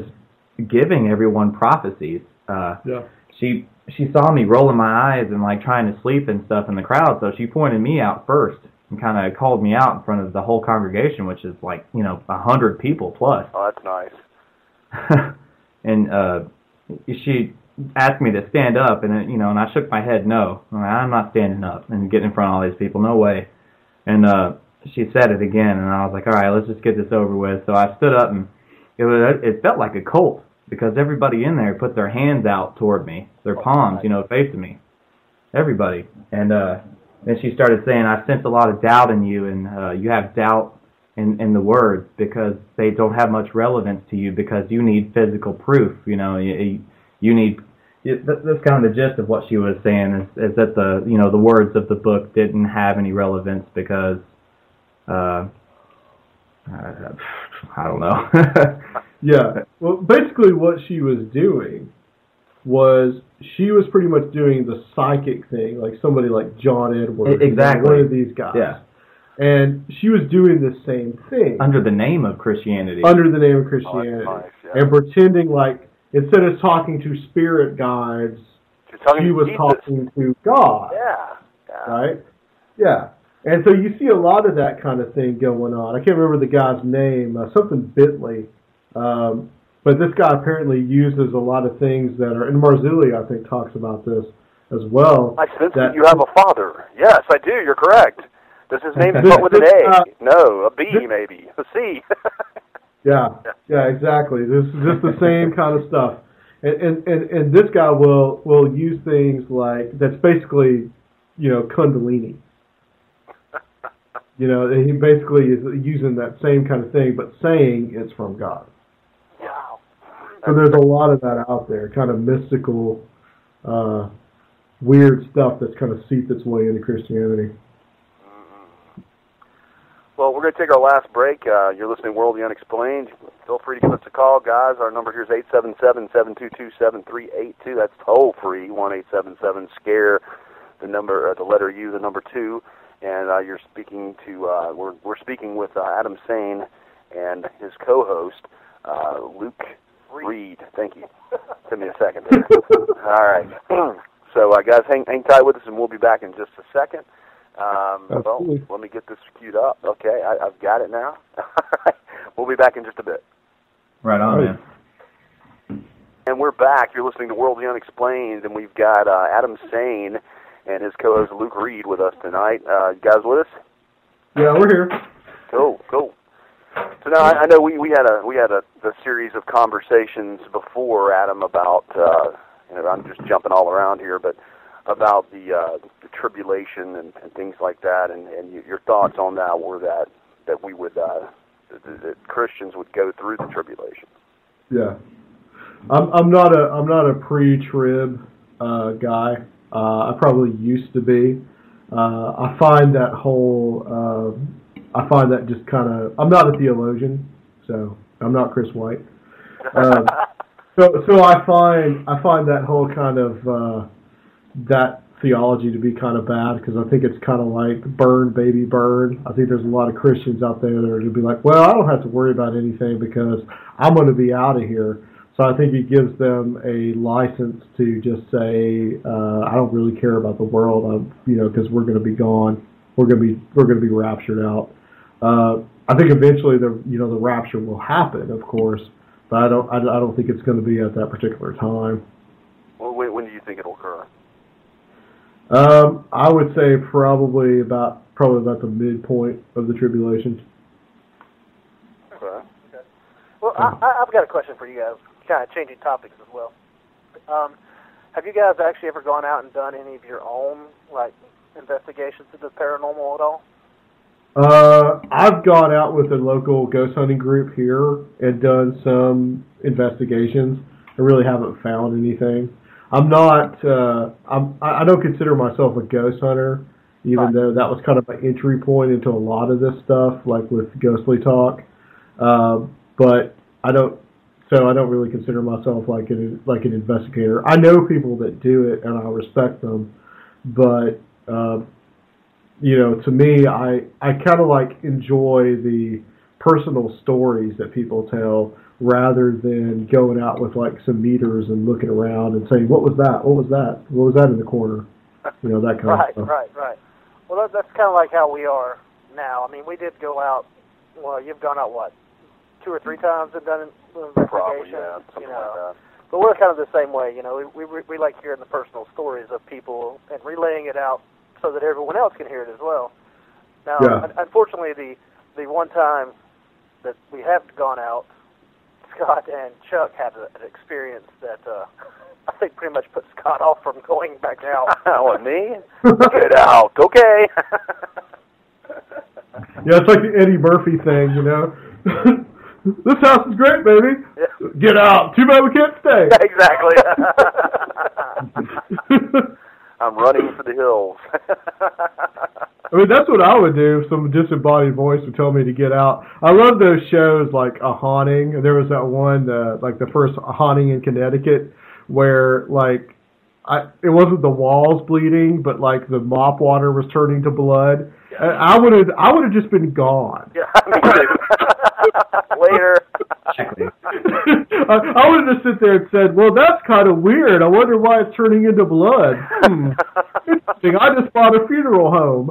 giving everyone prophecies. Uh, yeah. She. She saw me rolling my eyes and, like, trying to sleep and stuff in the crowd, so she pointed me out first and kind of called me out in front of the whole congregation, which is, like, you know, a hundred people plus. Oh, that's nice. And uh, she asked me to stand up, and, you know, and I shook my head no. I'm not standing up and getting in front of all these people. No way. And uh, she said it again, and I was like, all right, let's just get this over with. So I stood up, and it was, it felt like a cult, because everybody in there put their hands out toward me, their palms, you know, facing me, everybody. And uh, then she started saying, I sense a lot of doubt in you, and uh, you have doubt in, in the words, because they don't have much relevance to you, because you need physical proof, you know, you, you need, you, that's kind of the gist of what she was saying, is, is that the, you know, the words of the book didn't have any relevance, because, uh, uh I don't know. Yeah. Well, basically what she was doing was she was pretty much doing the psychic thing, like somebody like John Edwards. Exactly. One of these guys. Yeah. And she was doing the same thing. Under the name of Christianity. Under the name of Christianity. Oh, that's nice, yeah. And pretending like, instead of talking to spirit guides, she was Jesus. talking to God. Yeah. yeah. Right? Yeah. And so you see a lot of that kind of thing going on. I can't remember the guy's name, uh, something Bentley. Um, but this guy apparently uses a lot of things that are, and Marzulli, I think, talks about this as well. I sense that you have a father. Yes, I do. You're correct. Does his name start with an A? Uh, no, a B this, maybe, a C. yeah, yeah, exactly. This is just the same kind of stuff. And, and, and, and this guy will, will use things like, that's basically, you know, Kundalini. You know, he basically is using that same kind of thing, but saying it's from God. Wow. So there's a lot of that out there, kind of mystical, uh, weird stuff that's kind of seeped its way into Christianity. Mm-hmm. Well, we're going to take our last break. Uh, you're listening to World of the Unexplained. Feel free to give us a call, guys. Our number here is eight seven seven, seven two two, seven three eight two. That's toll-free, one eight seven seven, S C A R E, the number, uh, the letter U, the number two. And uh, you're speaking to uh, we're we're speaking with uh, Adam Sane and his co-host uh, Luke Reed. Thank you. Give me a second there. All right. So uh, guys, hang hang tight with us, and we'll be back in just a second. Um, well, let me get this queued up. Okay, I, I've got it now. We'll be back in just a bit. Right on, man. And we're back. You're listening to World of the Unexplained, and we've got uh, Adam Sane and his co-host Luke Reed with us tonight. Uh, you guys with us? Yeah, we're here. Cool, cool. So now I, I know we, we had a we had a the series of conversations before, Adam, about uh, you know, I'm just jumping all around here, but about the, uh, the tribulation and, and things like that, and, and your thoughts on that were that that we would uh, that, that Christians would go through the tribulation. Yeah, I'm I'm not a I'm not a pre-trib uh, guy. Uh, I probably used to be. Uh, I find that whole uh, I find that just kind of I'm not a theologian, so I'm not Chris White. Um, so so I find I find that whole kind of uh, that. theology to be kind of bad, because I think it's kind of like burn, baby, burn. I think there's a lot of Christians out there that are going to be like, well, I don't have to worry about anything because I'm going to be out of here. So I think it gives them a license to just say, uh, I don't really care about the world, I'm, you know, because we're going to be gone. We're going to be we're going to be raptured out. Uh, I think eventually the you know the rapture will happen, of course, but I don't I, I don't think it's going to be at that particular time. Well, when, when do you think it'll occur? Um, I would say probably about probably about the midpoint of the tribulation. Okay. okay. Well, I, I, I've got a question for you guys. Kind of changing topics as well. Um, have you guys actually ever gone out and done any of your own like investigations into the paranormal at all? Uh, I've gone out with a local ghost hunting group here and done some investigations. I really haven't found anything. I'm not, uh, I'm, I don't consider myself a ghost hunter, even right. though that was kind of my entry point into a lot of this stuff, like with Ghostly Talk. Uh, but I don't, so I don't really consider myself like an, like an investigator. I know people that do it, and I respect them, but, uh, you know, to me, I, I kind of like enjoy the personal stories that people tell, rather than going out with like some meters and looking around and saying, what was that? What was that? What was that in the corner? You know, that kind right, of stuff. Right, right, right. Well, that, that's kind of like how we are now. I mean, we did go out, well, you've gone out, what, two or three times and done investigations? Probably, yeah, you know. Like but we're kind of the same way, you know. We, we, we like hearing the personal stories of people and relaying it out so that everyone else can hear it as well. Now, yeah. unfortunately, the, the one time that we have gone out, Scott and Chuck had a, an experience that uh, I think pretty much put Scott off from going back out. Oh, me? Get out. Okay. Yeah, it's like the Eddie Murphy thing, you know. This house is great, baby. Yeah. Get out. Too bad we can't stay. Exactly. I'm running for the hills. I mean, that's what I would do if some disembodied voice would tell me to get out. I love those shows like A Haunting. There was that one, uh, like the first haunting in Connecticut, where like I, it wasn't the walls bleeding, but like the mop water was turning to blood. Yeah. I would have, I would have just been gone. Yeah, me too. Later. I, I would have just sit there and said, well, that's kind of weird. I wonder why it's turning into blood. Hmm. Interesting. I just bought a funeral home.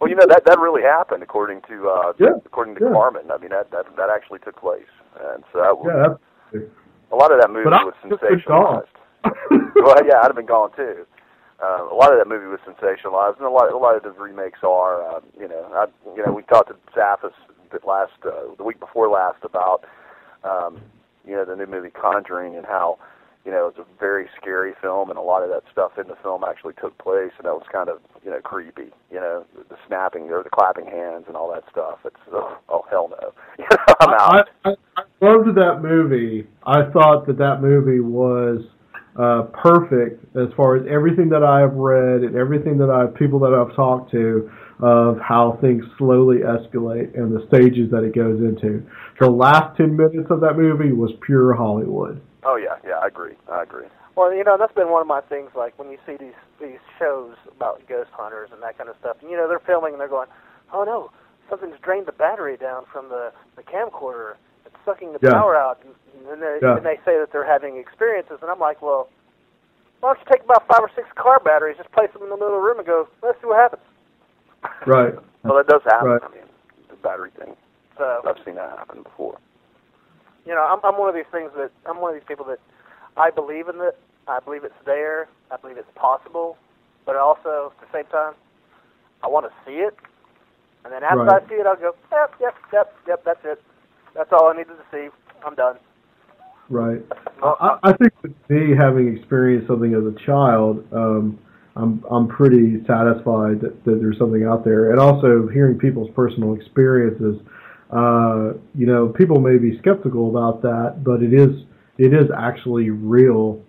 Well, you know, that that really happened, according to uh, yeah. according to yeah. Carmen. I mean, that, that that actually took place. And so that was, yeah, that's a lot of that movie was sensationalized. Well, yeah, I'd have been gone, too. Uh, a lot of that movie was sensationalized, and a lot a lot of the remakes are, uh, you know, I, you know, we talked to Zaffis last uh, the week before last about um, you know the new movie Conjuring and how you know it's a very scary film and a lot of that stuff in the film actually took place, and that was kind of you know creepy, you know the snapping or the clapping hands and all that stuff. It's oh, oh hell no, I'm out. I, I, I loved that movie. I thought that that movie was uh, perfect as far as everything that I have read and everything that I people that I've talked to. Of how things slowly escalate and the stages that it goes into. The last ten minutes of that movie was pure Hollywood. Oh, yeah, yeah, I agree, I agree. Well, you know, that's been one of my things, like, when you see these, these shows about ghost hunters and that kind of stuff, and, you know, they're filming and they're going, oh, no, something's drained the battery down from the, the camcorder. It's sucking the yeah. power out. And, and, yeah. and they say that they're having experiences, and I'm like, well, why don't you take about five or six car batteries, just place them in the middle of the room and go, let's see what happens. Right. Well, that does happen. Right. I mean, the battery thing. So I've seen that happen before. You know, I'm, I'm one of these things that I'm one of these people that I believe in it. I believe it's there. I believe it's possible. But also, at the same time, I want to see it. And then after right. I see it, I'll go, yep, yep, yep, yep. That's it. That's all I needed to see. I'm done. Right. I, I think with me having experienced something as a child. Um, I'm I'm pretty satisfied that, that there's something out there. And also hearing people's personal experiences, uh, you know, people may be skeptical about that, but it is it is actually real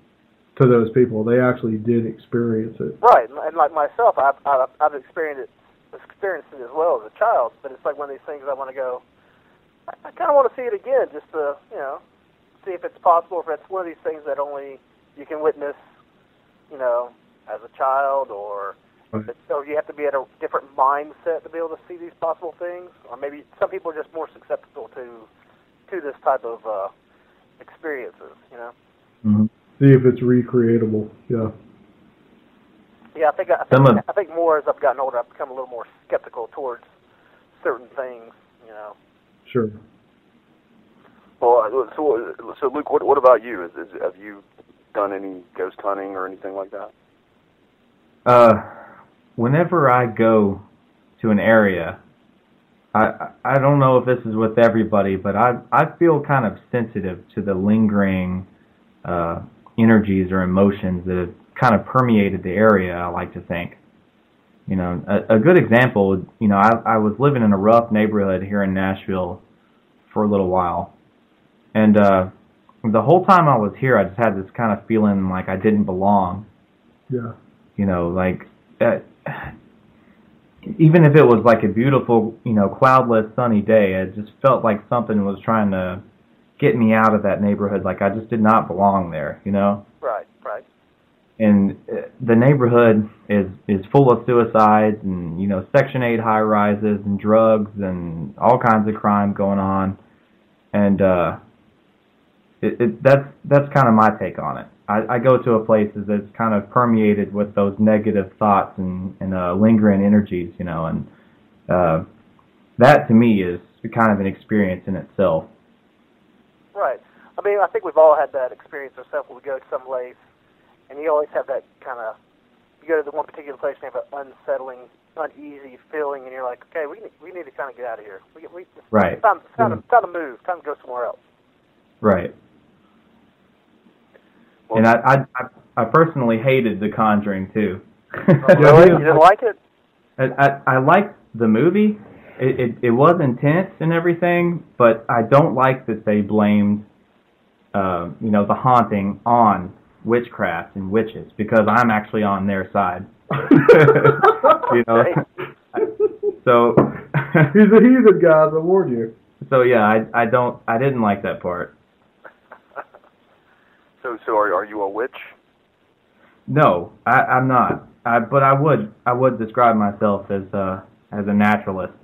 to those people. They actually did experience it. Right, and like myself, I've I've, I've experienced it, experienced it as well as a child. But it's like one of these things I want to go. I, I kind of want to see it again, just to, you know, see if it's possible. If it's one of these things that only you can witness, you know, as a child, or right. So you have to be at a different mindset to be able to see these possible things, or maybe some people are just more susceptible to to this type of uh, experiences, you know. Mm-hmm. See if it's recreatable. Yeah. Yeah, I think I think, I think more as I've gotten older, I've become a little more skeptical towards certain things, you know. Sure. Well, so so Luke, what what about you? Is, is have you done any ghost hunting or anything like that? Uh, whenever I go to an area, I I don't know if this is with everybody, but I I feel kind of sensitive to the lingering uh, energies or emotions that have kind of permeated the area, I like to think. You know, a, a good example, you know, I, I was living in a rough neighborhood here in Nashville for a little while, and uh, the whole time I was here, I just had this kind of feeling like I didn't belong. Yeah. You know, like, uh, even if it was like a beautiful, you know, cloudless, sunny day, it just felt like something was trying to get me out of that neighborhood. Like, I just did not belong there, you know? Right, right. And uh, the neighborhood is, is full of suicides and, you know, Section eight high-rises and drugs and all kinds of crime going on. And uh, it, it, that's that's kind of my take on it. I, I go to a place that's kind of permeated with those negative thoughts and, and uh, lingering energies, you know, and uh, that to me is kind of an experience in itself. Right. I mean, I think we've all had that experience ourselves when we go to some place, and you always have that kind of, you go to the one particular place and you have an unsettling, uneasy feeling, and you're like, okay, we need, we need to kind of get out of here. We, we, right. It's time, it's time, mm-hmm. to, time to move. Time to go somewhere else. Right. Well, and I, I I personally hated The Conjuring too. Really? You didn't like it? I I, I liked the movie. It, it it was intense and everything, but I don't like that they blamed, uh, you know, the haunting on witchcraft and witches, because I'm actually on their side. You know. So he's a heathen, guys. I warn you. So yeah, I I don't I didn't like that part. So, so are, are you a witch? No, I, I'm not. I, but I would I would describe myself as a, as a naturalist,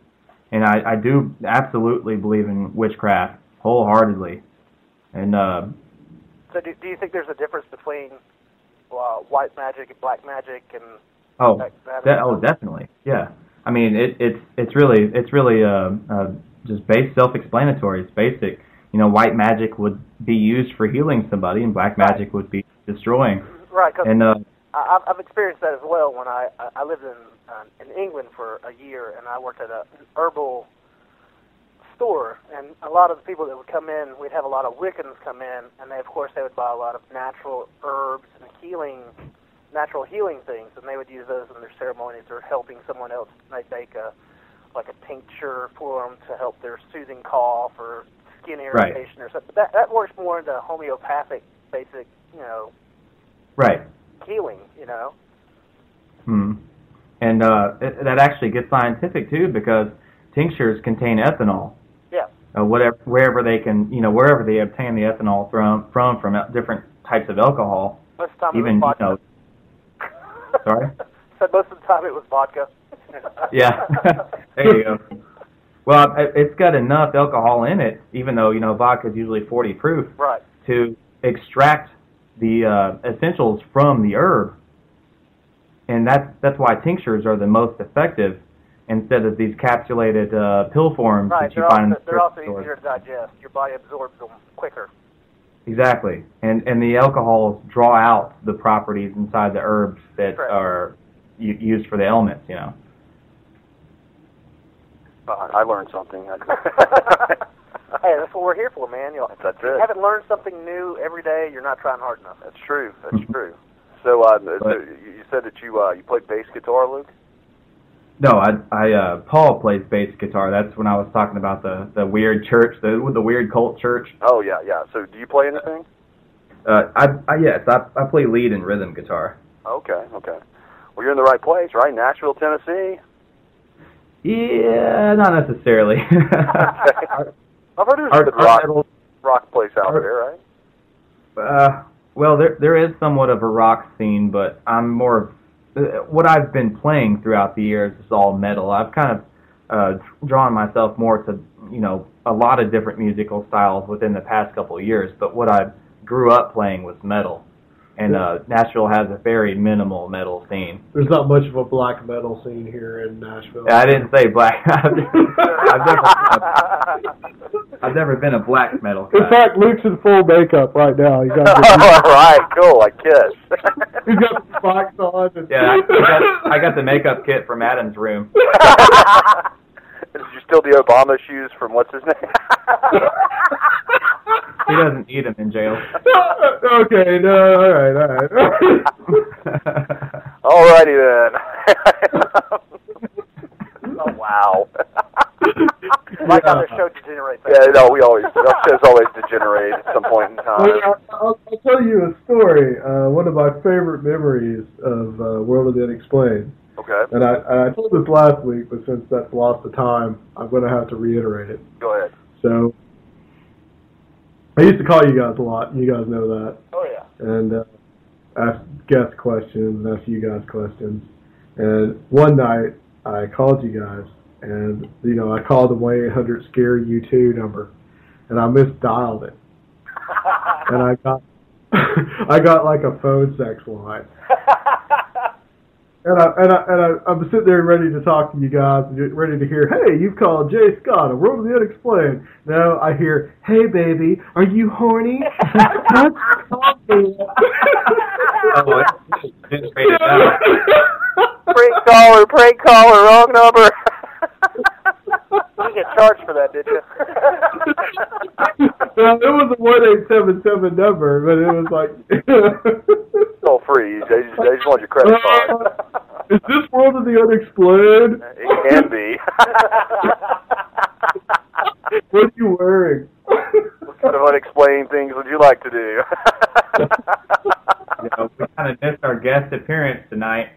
and I, I do absolutely believe in witchcraft wholeheartedly. And uh, so, do, do you think there's a difference between uh, white magic and black magic and oh, that, that that, oh, definitely, yeah. I mean, it, it's it's really it's really uh, uh, just base self-explanatory. It's basic. You know, white magic would be used for healing somebody, and black magic would be destroying. Right, because uh, I've, I've experienced that as well. When I I lived in uh, in England for a year, and I worked at a, an herbal store, and a lot of the people that would come in, we'd have a lot of Wiccans come in, and they, of course, they would buy a lot of natural herbs and healing, natural healing things, and they would use those in their ceremonies or helping someone else. They'd make a, like a tincture for them to help their soothing cough or skin irritation, right. Or something. That, that works more into homeopathic, basic, you know, right, healing, you know. Hmm. And uh, it, that actually gets scientific, too, because tinctures contain ethanol. Yeah. Uh, whatever, wherever they can, you know, wherever they obtain the ethanol from, from, from different types of alcohol. Most of the time even, it was vodka. You know, sorry? So most of the time it was vodka. Yeah. There you go. Well, it's got enough alcohol in it, even though, you know, vodka is usually forty proof, right, to extract the uh, essentials from the herb. And that's, that's why tinctures are the most effective instead of these capsulated uh, pill forms, right, that you find also, in the store. They're also easier to digest. Your body absorbs them quicker. Exactly. And and the alcohols draw out the properties inside the herbs that Correct. Are used for the ailments, you know. I learned something. Hey, that's what we're here for, man. That's it. If you haven't learned something new every day, you're not trying hard enough. That's true. That's true. So uh, but, you said that you uh, you played bass guitar, Luke? No, I, I uh, Paul plays bass guitar. That's when I was talking about the, the weird church, the the weird cult church. Oh yeah, yeah. So do you play anything? Uh, I, I yes, I I play lead and rhythm guitar. Okay, okay. Well, you're in the right place, right? Nashville, Tennessee. Yeah, not necessarily. our, I've heard there's our, a good rock, metal, rock place out our, there, right? Uh, well, there there is somewhat of a rock scene, but I'm more uh, what I've been playing throughout the years is all metal. I've kind of uh, drawn myself more to you know a lot of different musical styles within the past couple of years, but what I grew up playing was metal. And uh, Nashville has a very minimal metal scene. There's not much of a black metal scene here in Nashville. I didn't say black. I've, I've, never, I've never been a black metal guy. In fact, Luke's in full makeup right now. He's got All right, cool, I guess. He's got the socks on. And yeah, I got, I got the makeup kit from Adam's room. Is you still the Obama shoes from what's his name? He doesn't eat them in jail. Okay, no, all right, all right. All righty then. Oh, wow. Like yeah. On the show degenerates. Yeah, no, we always, our shows always degenerate at some point in time. I'll, I'll, I'll tell you a story. Uh, one of my favorite memories of uh, World of the Unexplained. Okay. And I, and I told this last week, but since that's lost the time, I'm going to have to reiterate it. Go ahead. So, I used to call you guys a lot. You guys know that. Oh, yeah. And uh, ask guest questions and ask you guys questions. And one night, I called you guys, and, you know, I called the one eight hundred scare U two number, and I misdialed it. And I got, I got, like, a phone sex line. And, I, and, I, and I, I'm sitting there ready to talk to you guys, ready to hear, hey, you've called Jay Scott, a World of the Unexplained. Now I hear, hey, baby, are you horny? Oh, it's just made it out. Prank caller, prank caller, wrong number. You get charged for that, did you? Well, it was a one eight seven seven number, but it was like... It's all free. They just, they just want your credit card. Uh, is this World of the Unexplained? It can be. What are you wearing? What kind of unexplained things would you like to do? You know, we kind of missed our guest appearance tonight.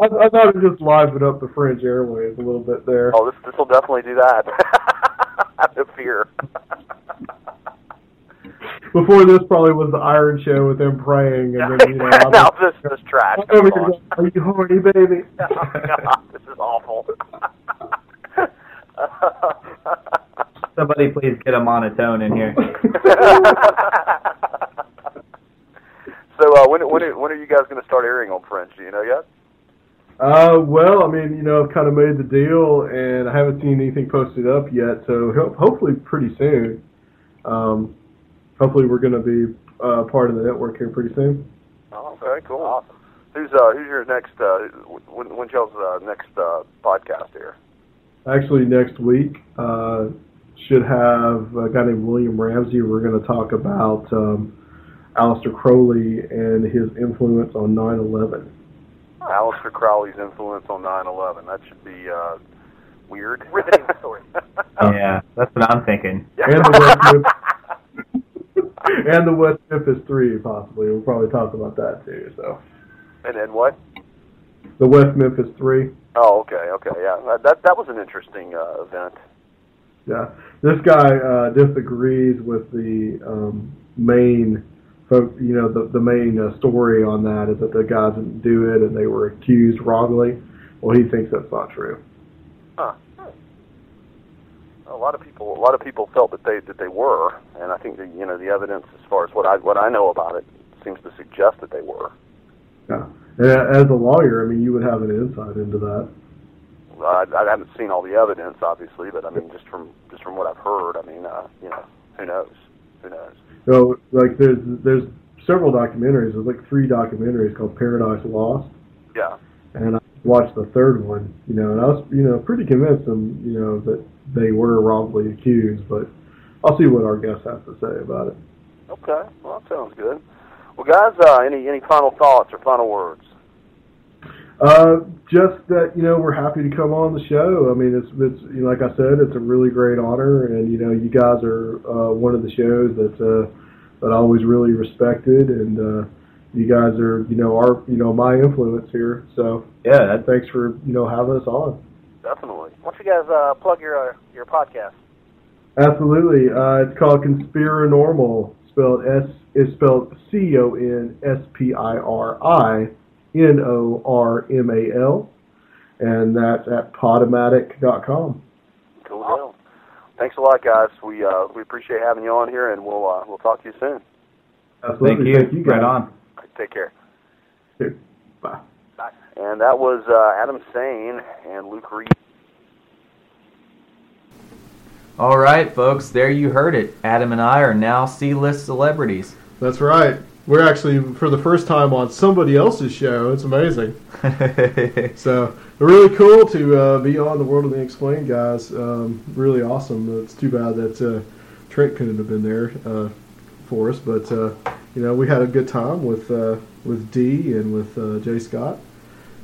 I, I thought it just livened up the Fringe airwaves a little bit there. Oh, this this will definitely do that. No fear. Before this probably was the Iron Show with them praying. And then, you know, now this is trash. Are you horny, baby? Oh, God, this is awful. Somebody please get a monotone in here. So uh, when when when are you guys going to start airing on Fringe? Do you know yet? Uh, well, I mean, you know, I've kind of made the deal, and I haven't seen anything posted up yet, so ho- hopefully pretty soon. Um, hopefully we're going to be uh, part of the network here pretty soon. Oh, very cool. Awesome. Who's, uh, who's your next, uh, when, when's y'all's uh, next uh, podcast here? Actually, next week uh, should have a guy named William Ramsey. We're going to talk about um, Aleister Crowley and his influence on nine eleven. Aleister Crowley's influence on nine eleven. That should be uh, weird. Riveting story. Yeah, that's what I'm thinking. And the West, and the West Memphis Three, possibly. We'll probably talk about that, too. So. And then what? The West Memphis Three. Oh, okay, okay, yeah. That that was an interesting uh, event. Yeah. This guy uh, disagrees with the um, main... So, you know, the, the main uh, story on that is that the guys didn't do it and they were accused wrongly. Well, he thinks that's not true. Huh. A lot of people, a lot of people felt that they that they were, and I think that, you know, the evidence as far as what I what I know about it seems to suggest that they were. Yeah. And as a lawyer, I mean, you would have an insight into that. Well, I, I haven't seen all the evidence, obviously, but I mean, just from just from what I've heard, I mean, uh, you know, who knows? Who knows? So, like, there's there's several documentaries. There's, like, three documentaries called Paradise Lost. Yeah. And I watched the third one, you know, and I was, you know, pretty convinced them, you know, that they were wrongfully accused, but I'll see what our guest has to say about it. Okay, well, that sounds good. Well, guys, uh, any any final thoughts or final words? Uh, just that, you know, we're happy to come on the show. I mean, it's it's you know, like I said, it's a really great honor, and you know, you guys are uh, one of the shows that uh, that I always really respected, and uh, you guys are you know our you know my influence here. So yeah, thanks for you know having us on. Definitely. Why don't you guys uh, plug your uh, your podcast? Absolutely. Uh, it's called Conspiranormal. Spelled S is spelled C O N S P I R I N O R M A L, and that's at podomatic dot com. Cool deal. Thanks a lot, guys. We uh, we appreciate having you on here, and we'll uh, we'll talk to you soon. Absolutely. Thank you. Thank you, guys. Right on. Right, take care. Here. Bye. Bye. And that was uh, Adam Sane and Luke Reed. All right, folks, there you heard it. Adam and I are now C-list celebrities. That's right. We're actually, for the first time, on somebody else's show. It's amazing. So, really cool to uh, be on the World of the Unexplained, guys. Um, really awesome. It's too bad that uh, Trent couldn't have been there uh, for us. But, uh, you know, we had a good time with uh, with Dee and with uh, Jay Scott.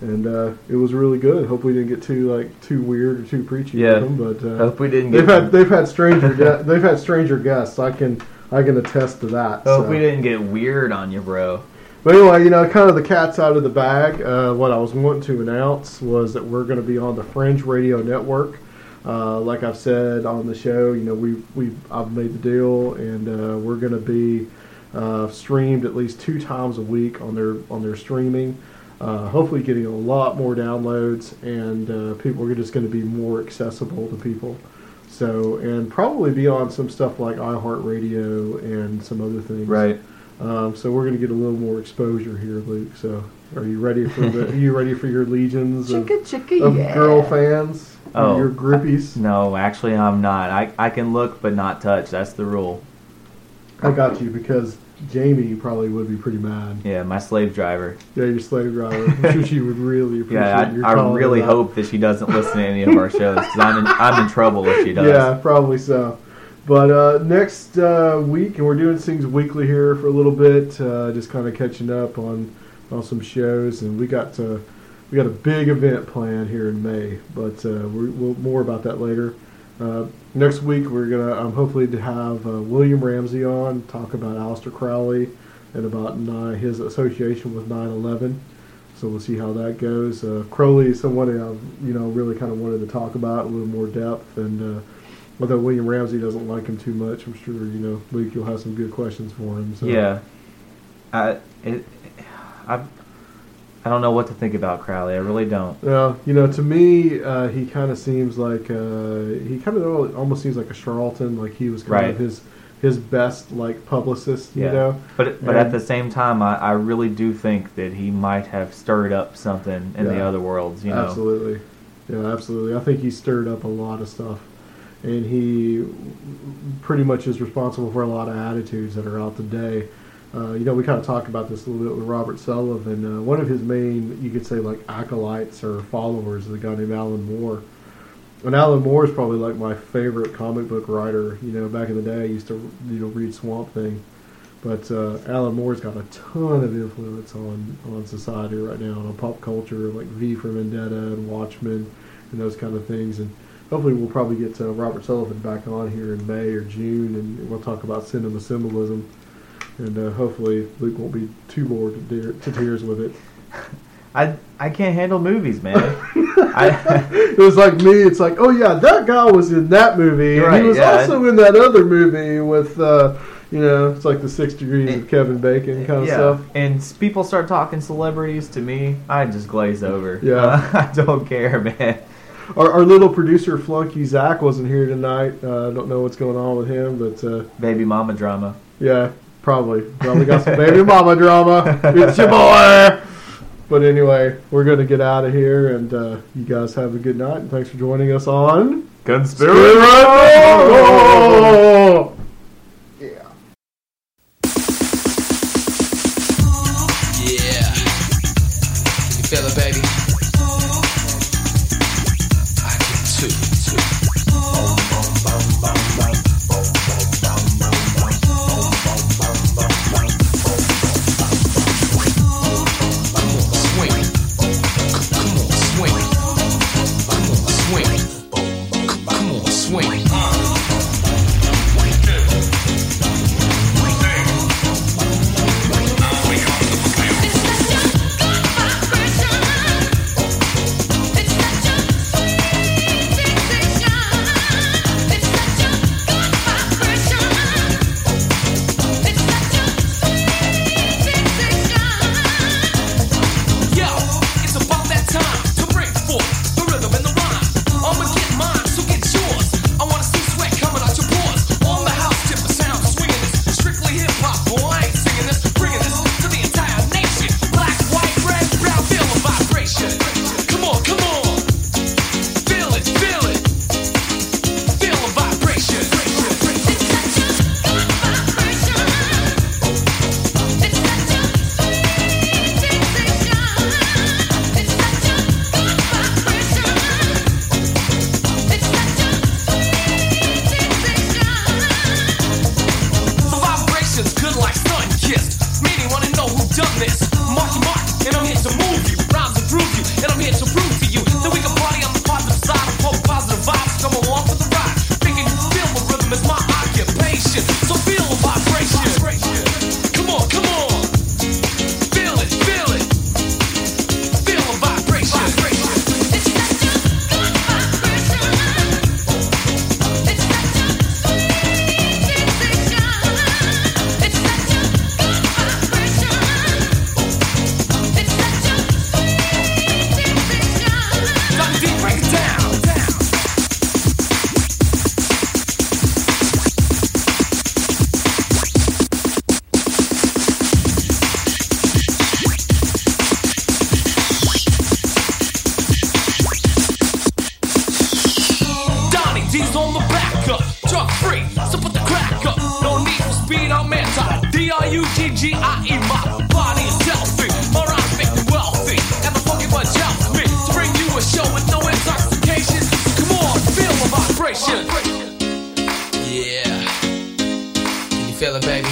And uh, it was really good. Hope we didn't get too like too weird or too preachy yeah. with them. But uh, hope we didn't. Get they've them. had they've had stranger de- they've had stranger guests. I can I can attest to that. Hope so. We didn't get weird on you, bro. But anyway, you know, kind of the cat's out of the bag. Uh, what I was wanting to announce was that we're going to be on the Fringe Radio Network. Uh, like I've said on the show, you know, we we I've made the deal, and uh, we're going to be uh, streamed at least two times a week on their on their streaming. Uh, hopefully getting a lot more downloads, and uh, people are just going to be more accessible to people. So, and probably be on some stuff like iHeartRadio and some other things. Right. Um, so we're going to get a little more exposure here, Luke. So, are you ready for the? Are you ready for your legions of, chicka, chicka, of yeah. girl fans? Oh, your groupies? I, no, actually, I'm not. I I can look but not touch. That's the rule. I got you because Jamie probably would be pretty mad. Yeah, my slave driver. Yeah, your slave driver. I'm sure she would really appreciate yeah, your I, I really hope that she doesn't listen to any of our shows, because I'm in, I'm in trouble if she does. Yeah, probably so. But uh, next uh, week, and we're doing things weekly here for a little bit, uh, just kind of catching up on, on some shows, and we got to, we got a big event planned here in May, but uh, we're, we'll more about that later. Uh, next week we're gonna um, hopefully to have uh, William Ramsey on, talk about Aleister Crowley and about nine, his association with nine eleven. So we'll see how that goes. Uh, Crowley is someone I've you know really kind of wanted to talk about a little more depth, and uh, although William Ramsey doesn't like him too much, I'm sure you know Luke, you'll have some good questions for him. So. Yeah, I it, I I don't know what to think about Crowley. I really don't. Well, you know, to me, uh, he kind of seems like uh, he kind of almost seems like a charlatan. Like he was kind right. of his his best like publicist, you yeah. know. But but and, at the same time, I, I really do think that he might have stirred up something in yeah, the other worlds. You know, absolutely, yeah, absolutely. I think he stirred up a lot of stuff, and he pretty much is responsible for a lot of attitudes that are out today. Uh, you know, we kind of talked about this a little bit with Robert Sullivan. Uh, one of his main, you could say, like acolytes or followers is a guy named Alan Moore. And Alan Moore is probably like my favorite comic book writer. You know, back in the day I used to, you know, read Swamp Thing. But uh, Alan Moore's got a ton of influence on, on society right now, on pop culture, like V for Vendetta and Watchmen and those kind of things. And hopefully we'll probably get to Robert Sullivan back on here in May or June, and we'll talk about cinema symbolism. And uh, hopefully Luke won't be too bored to, dear, to tears with it. I I can't handle movies, man. I, it was like me. It's like, oh yeah, that guy was in that movie, and right, he was yeah, also I, in that other movie with, uh, you know, it's like the Six Degrees and, of Kevin Bacon kind yeah. of stuff. And people start talking celebrities to me, I just glaze over. Yeah, uh, I don't care, man. Our, our little producer flunky Zach wasn't here tonight. I uh, don't know what's going on with him, but uh, baby mama drama. Yeah. Probably. Probably got some baby mama drama. It's your boy. But anyway, we're going to get out of here, and uh, you guys have a good night, and thanks for joining us on Conspiranormal! Yeah. Yeah. You feel it, baby? I can too. too. Boom, boom, boom, boom, boom. Boom, boom, boom, boom. Boom, boom, boom. dumbness. Marky Mark, and I'm here to move you. Rhymes and groove you, and I'm here to prove to you that we can party on the positive side. Hope positive vibes come along for the ride. Thinking you feel the rhythm is my occupation. So feel the vibration. Come on, come on. Feel it, feel it. Feel the vibration. vibration. D R U G G I E, my body is selfie, moronic and wealthy, and the funky bunch helps me to bring you a show with no intoxication. Come on, feel the vibration. Yeah, can you feel it, baby?